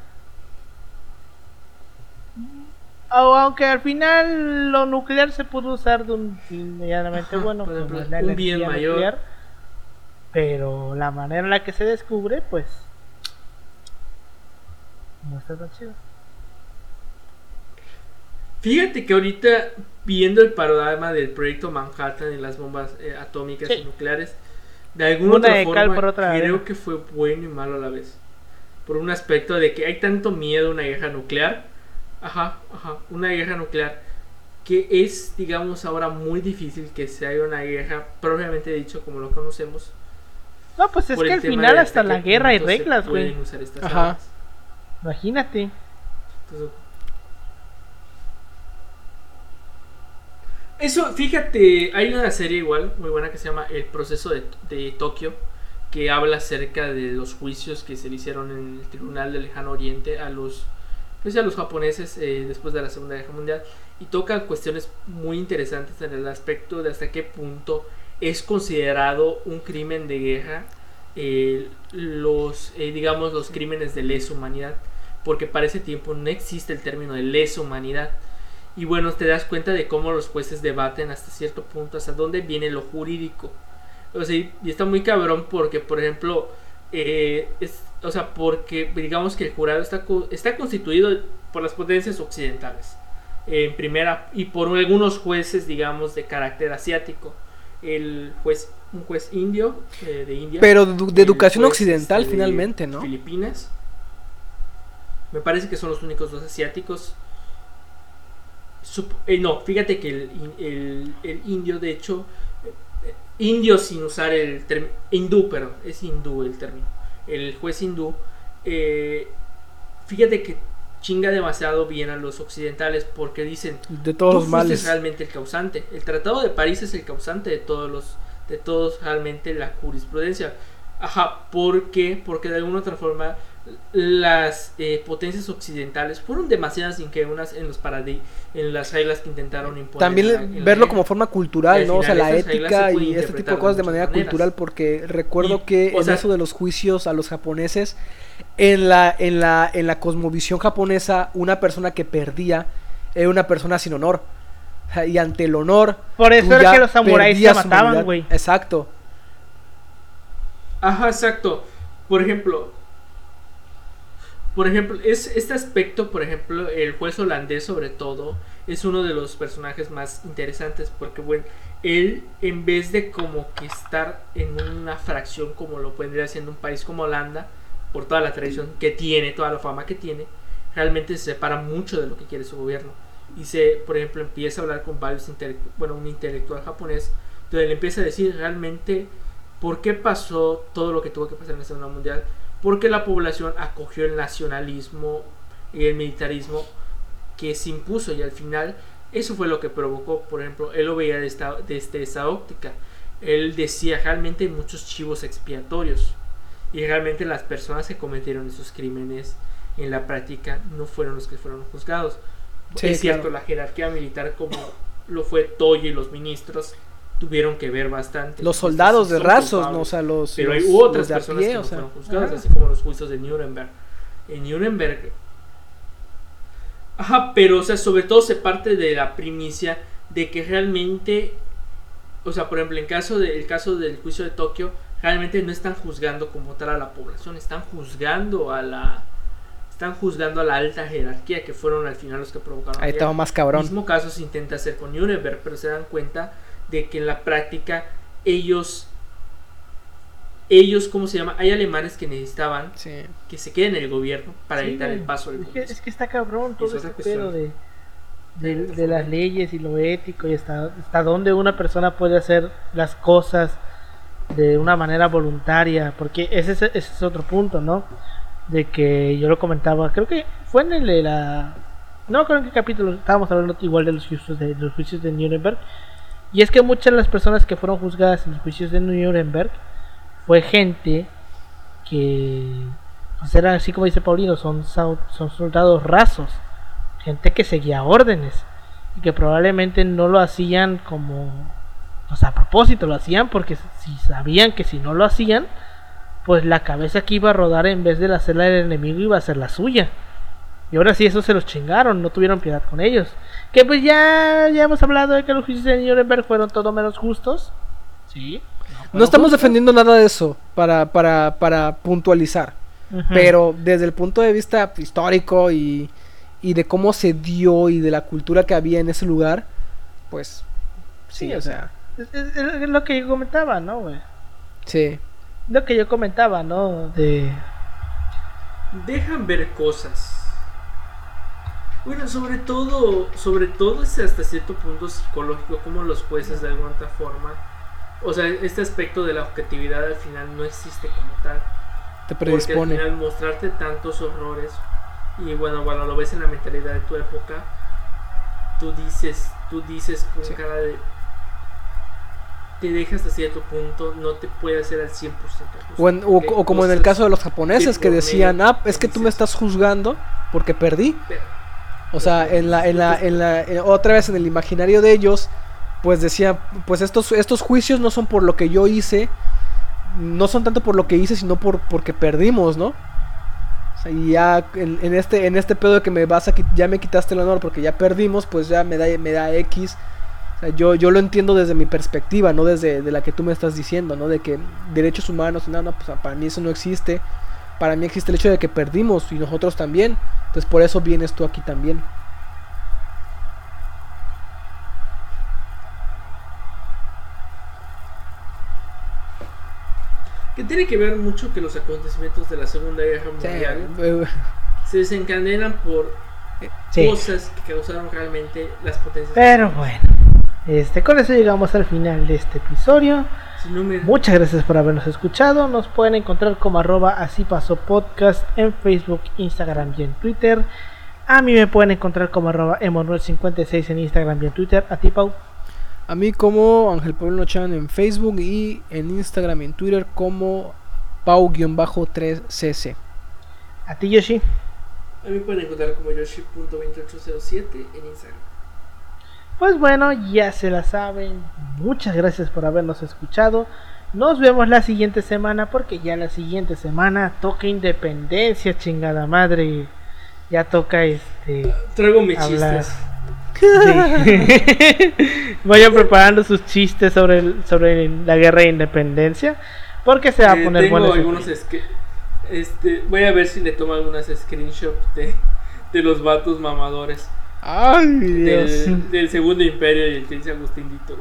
Aunque al final lo nuclear se pudo usar de un medianamente bueno, por ejemplo, la un bien mayor nuclear, pero la manera en la que se descubre pues no está tan chido. Fíjate que ahorita viendo el panorama del proyecto Manhattan y las bombas eh, atómicas sí. y nucleares, de alguna Una otra de forma por otra creo vez. que fue bueno y malo a la vez, por un aspecto de que hay tanto miedo a una guerra nuclear. Ajá, ajá, una guerra nuclear que es, digamos, ahora muy difícil que se haya una guerra propiamente dicho como lo conocemos. No, pues es que al final hasta la guerra hay reglas, güey. Ajá. Armas. Imagínate. Entonces, eso, fíjate, hay una serie igual muy buena que se llama El proceso de, de Tokio, que habla acerca de los juicios que se le hicieron en el Tribunal del Lejano Oriente a los pues a los japoneses eh, después de la Segunda Guerra Mundial, y toca cuestiones muy interesantes en el aspecto de hasta qué punto es considerado un crimen de guerra eh, los eh, digamos los crímenes de lesa humanidad, porque para ese tiempo no existe el término de lesa humanidad. Y bueno, te das cuenta de cómo los jueces debaten hasta cierto punto hasta dónde viene lo jurídico, o sea, y está muy cabrón porque por ejemplo eh, es O sea, porque digamos que el jurado está, está constituido por las potencias occidentales, eh, en primera, y por algunos jueces, digamos, de carácter asiático. El juez, un juez indio, eh, de India. Pero de, de educación occidental, finalmente, ¿no? Filipinas. Me parece que son los únicos dos asiáticos. Sup- eh, no, fíjate que el, el, el indio, de hecho, eh, indio sin usar el término, hindú, perdón, es hindú el término. El juez hindú, eh, fíjate que chinga demasiado bien a los occidentales porque dicen de todos los males es realmente el causante. El Tratado de París es el causante de todos los, de todos realmente la jurisprudencia. Ajá, porque, porque de alguna u otra forma las eh, potencias occidentales fueron demasiadas ingenuas en los paradigmas, en las reglas que intentaron imponer. También en la, en verlo la, como forma cultural, ¿no? O sea, la ética se y este tipo de cosas de manera maneras. cultural, porque recuerdo y, que el sea, caso de los juicios a los japoneses, en la, en la, en la cosmovisión japonesa, una persona que perdía era una persona sin honor. Y ante el honor, por eso era que los samuráis se mataban, güey. Exacto. Ajá, exacto. Por ejemplo, por ejemplo, es este aspecto, por ejemplo, el juez holandés sobre todo es uno de los personajes más interesantes porque, bueno, él en vez de como que estar en una fracción como lo vendría haciendo un país como Holanda, por toda la tradición que tiene, toda la fama que tiene, realmente se separa mucho de lo que quiere su gobierno y se, por ejemplo, empieza a hablar con varios intelectuales, bueno, un intelectual japonés, donde le empieza a decir realmente por qué pasó todo lo que tuvo que pasar en la Segunda Mundial, porque la población acogió el nacionalismo y el militarismo que se impuso, y al final eso fue lo que provocó. Por ejemplo, él lo veía desde, desde esa óptica. Él decía, realmente hay muchos chivos expiatorios y realmente las personas que cometieron esos crímenes en la práctica no fueron los que fueron juzgados. Sí, es cierto, claro. La jerarquía militar, como lo fue Toyo y los ministros, tuvieron que ver bastante. Los soldados de rasos, no, o sea, los. Pero los, hay otras personas pie, que no sea. fueron juzgadas, ajá. Así como los juicios de Nuremberg. En Nuremberg. Ajá, pero, o sea, sobre todo se parte de la primicia de que realmente, o sea, por ejemplo, en caso de, el caso del juicio de Tokio, realmente no están juzgando como tal a la población, están juzgando a la. Están juzgando a la alta jerarquía, que fueron al final los que provocaron. Ahí estaba más cabrón. El mismo caso se intenta hacer con Nuremberg, pero se dan cuenta de que en la práctica ellos, ellos, ¿cómo se llama? Hay alemanes que necesitaban sí. que se queden en el gobierno para sí, evitar el paso del gobierno. Es, es que está cabrón todo ese pedo de, de, de, de las leyes y lo ético y hasta, hasta dónde una persona puede hacer las cosas de una manera voluntaria, porque ese, ese es otro punto, ¿no? De que yo lo comentaba, creo que fue en el de la... No, creo que en qué capítulo estábamos hablando igual de los juicios de, los juicios de Nuremberg. Y es que muchas de las personas que fueron juzgadas en los juicios de Nuremberg fue gente que pues eran, así como dice Paulino, son, son soldados rasos, gente que seguía órdenes y que probablemente no lo hacían como, o sea, a propósito, lo hacían porque si sabían que si no lo hacían, pues la cabeza que iba a rodar en vez de la hacerla del enemigo iba a ser la suya. Y ahora sí, eso se los chingaron, no tuvieron piedad con ellos. Que pues ya, ya hemos hablado de que los juicios de Nuremberg fueron todo menos justos. Sí. No, no estamos justos. defendiendo nada de eso para, para, para puntualizar. Uh-huh. Pero desde el punto de vista histórico y, y de cómo se dio y de la cultura que había en ese lugar, pues sí, sí o sea. sea. Es, es, es lo que yo comentaba, ¿no, güey? Sí. Lo que yo comentaba, ¿no? De... Dejan ver cosas. Bueno, sobre todo, sobre todo es hasta cierto punto psicológico, como los jueces de alguna otra forma, o sea, este aspecto de la objetividad al final no existe como tal. Te predispone. Porque al final mostrarte tantos horrores y bueno, bueno, lo ves en la mentalidad de tu época, tú dices, tú dices con sí. cara de... Te deja hasta cierto punto, no te puede hacer al cien por ciento justo, o, en, o, o como en el caso de los japoneses que decían, ah, es que tú me estás juzgando porque perdí. Pero, o sea, en la, en la, en la, en la, otra vez en el imaginario de ellos, pues decían, pues estos, estos juicios no son por lo que yo hice, no son tanto por lo que hice, sino por porque perdimos, ¿no? O sea, y ya en, en este, en este pedo de que me vas a, ya me quitaste el honor porque ya perdimos, pues ya me da, me da X. O sea, yo, yo lo entiendo desde mi perspectiva, no desde de la que tú me estás diciendo, ¿no? De que derechos humanos, no, no, pues para mí eso no existe. Para mí existe el hecho de que perdimos y nosotros también. Entonces por eso vienes tú aquí también. Que tiene que ver mucho que los acontecimientos de la Segunda Guerra Mundial sí. se desencadenan por sí. cosas que causaron realmente las potencias. Pero bueno, este, con eso llegamos al final de este episodio. Muchas gracias por habernos escuchado. Nos pueden encontrar como arroba así pasó podcast en Facebook, Instagram y en Twitter. A mí me pueden encontrar como arroba emanuel cincuenta y seis en Instagram y en Twitter. A ti, Pau. A mí como Ángel Pablo Chan en Facebook y en Instagram y en Twitter como Pau-tres C C. ¿A ti, Yoshi? A mí pueden encontrar como Yoshi punto dos mil ochocientos siete en Instagram. Pues bueno, ya se la saben. Muchas gracias por habernos escuchado. Nos vemos la siguiente semana, porque ya la siguiente semana toca Independencia, chingada madre. Ya toca este... Traigo mis hablar. Chistes. Sí. Vayan preparando sus chistes sobre, el, sobre la guerra de independencia, porque se va a poner eh, tengo bueno. Algunos esque... este, voy a ver si le tomo algunas screenshots de, de los vatos mamadores. Ay, Dios. Del, del segundo imperio y el quince Agustín Dito.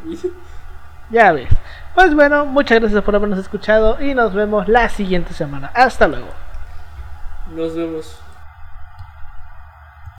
Ya ves. Pues bueno, muchas gracias por habernos escuchado y nos vemos la siguiente semana. Hasta luego. Nos vemos.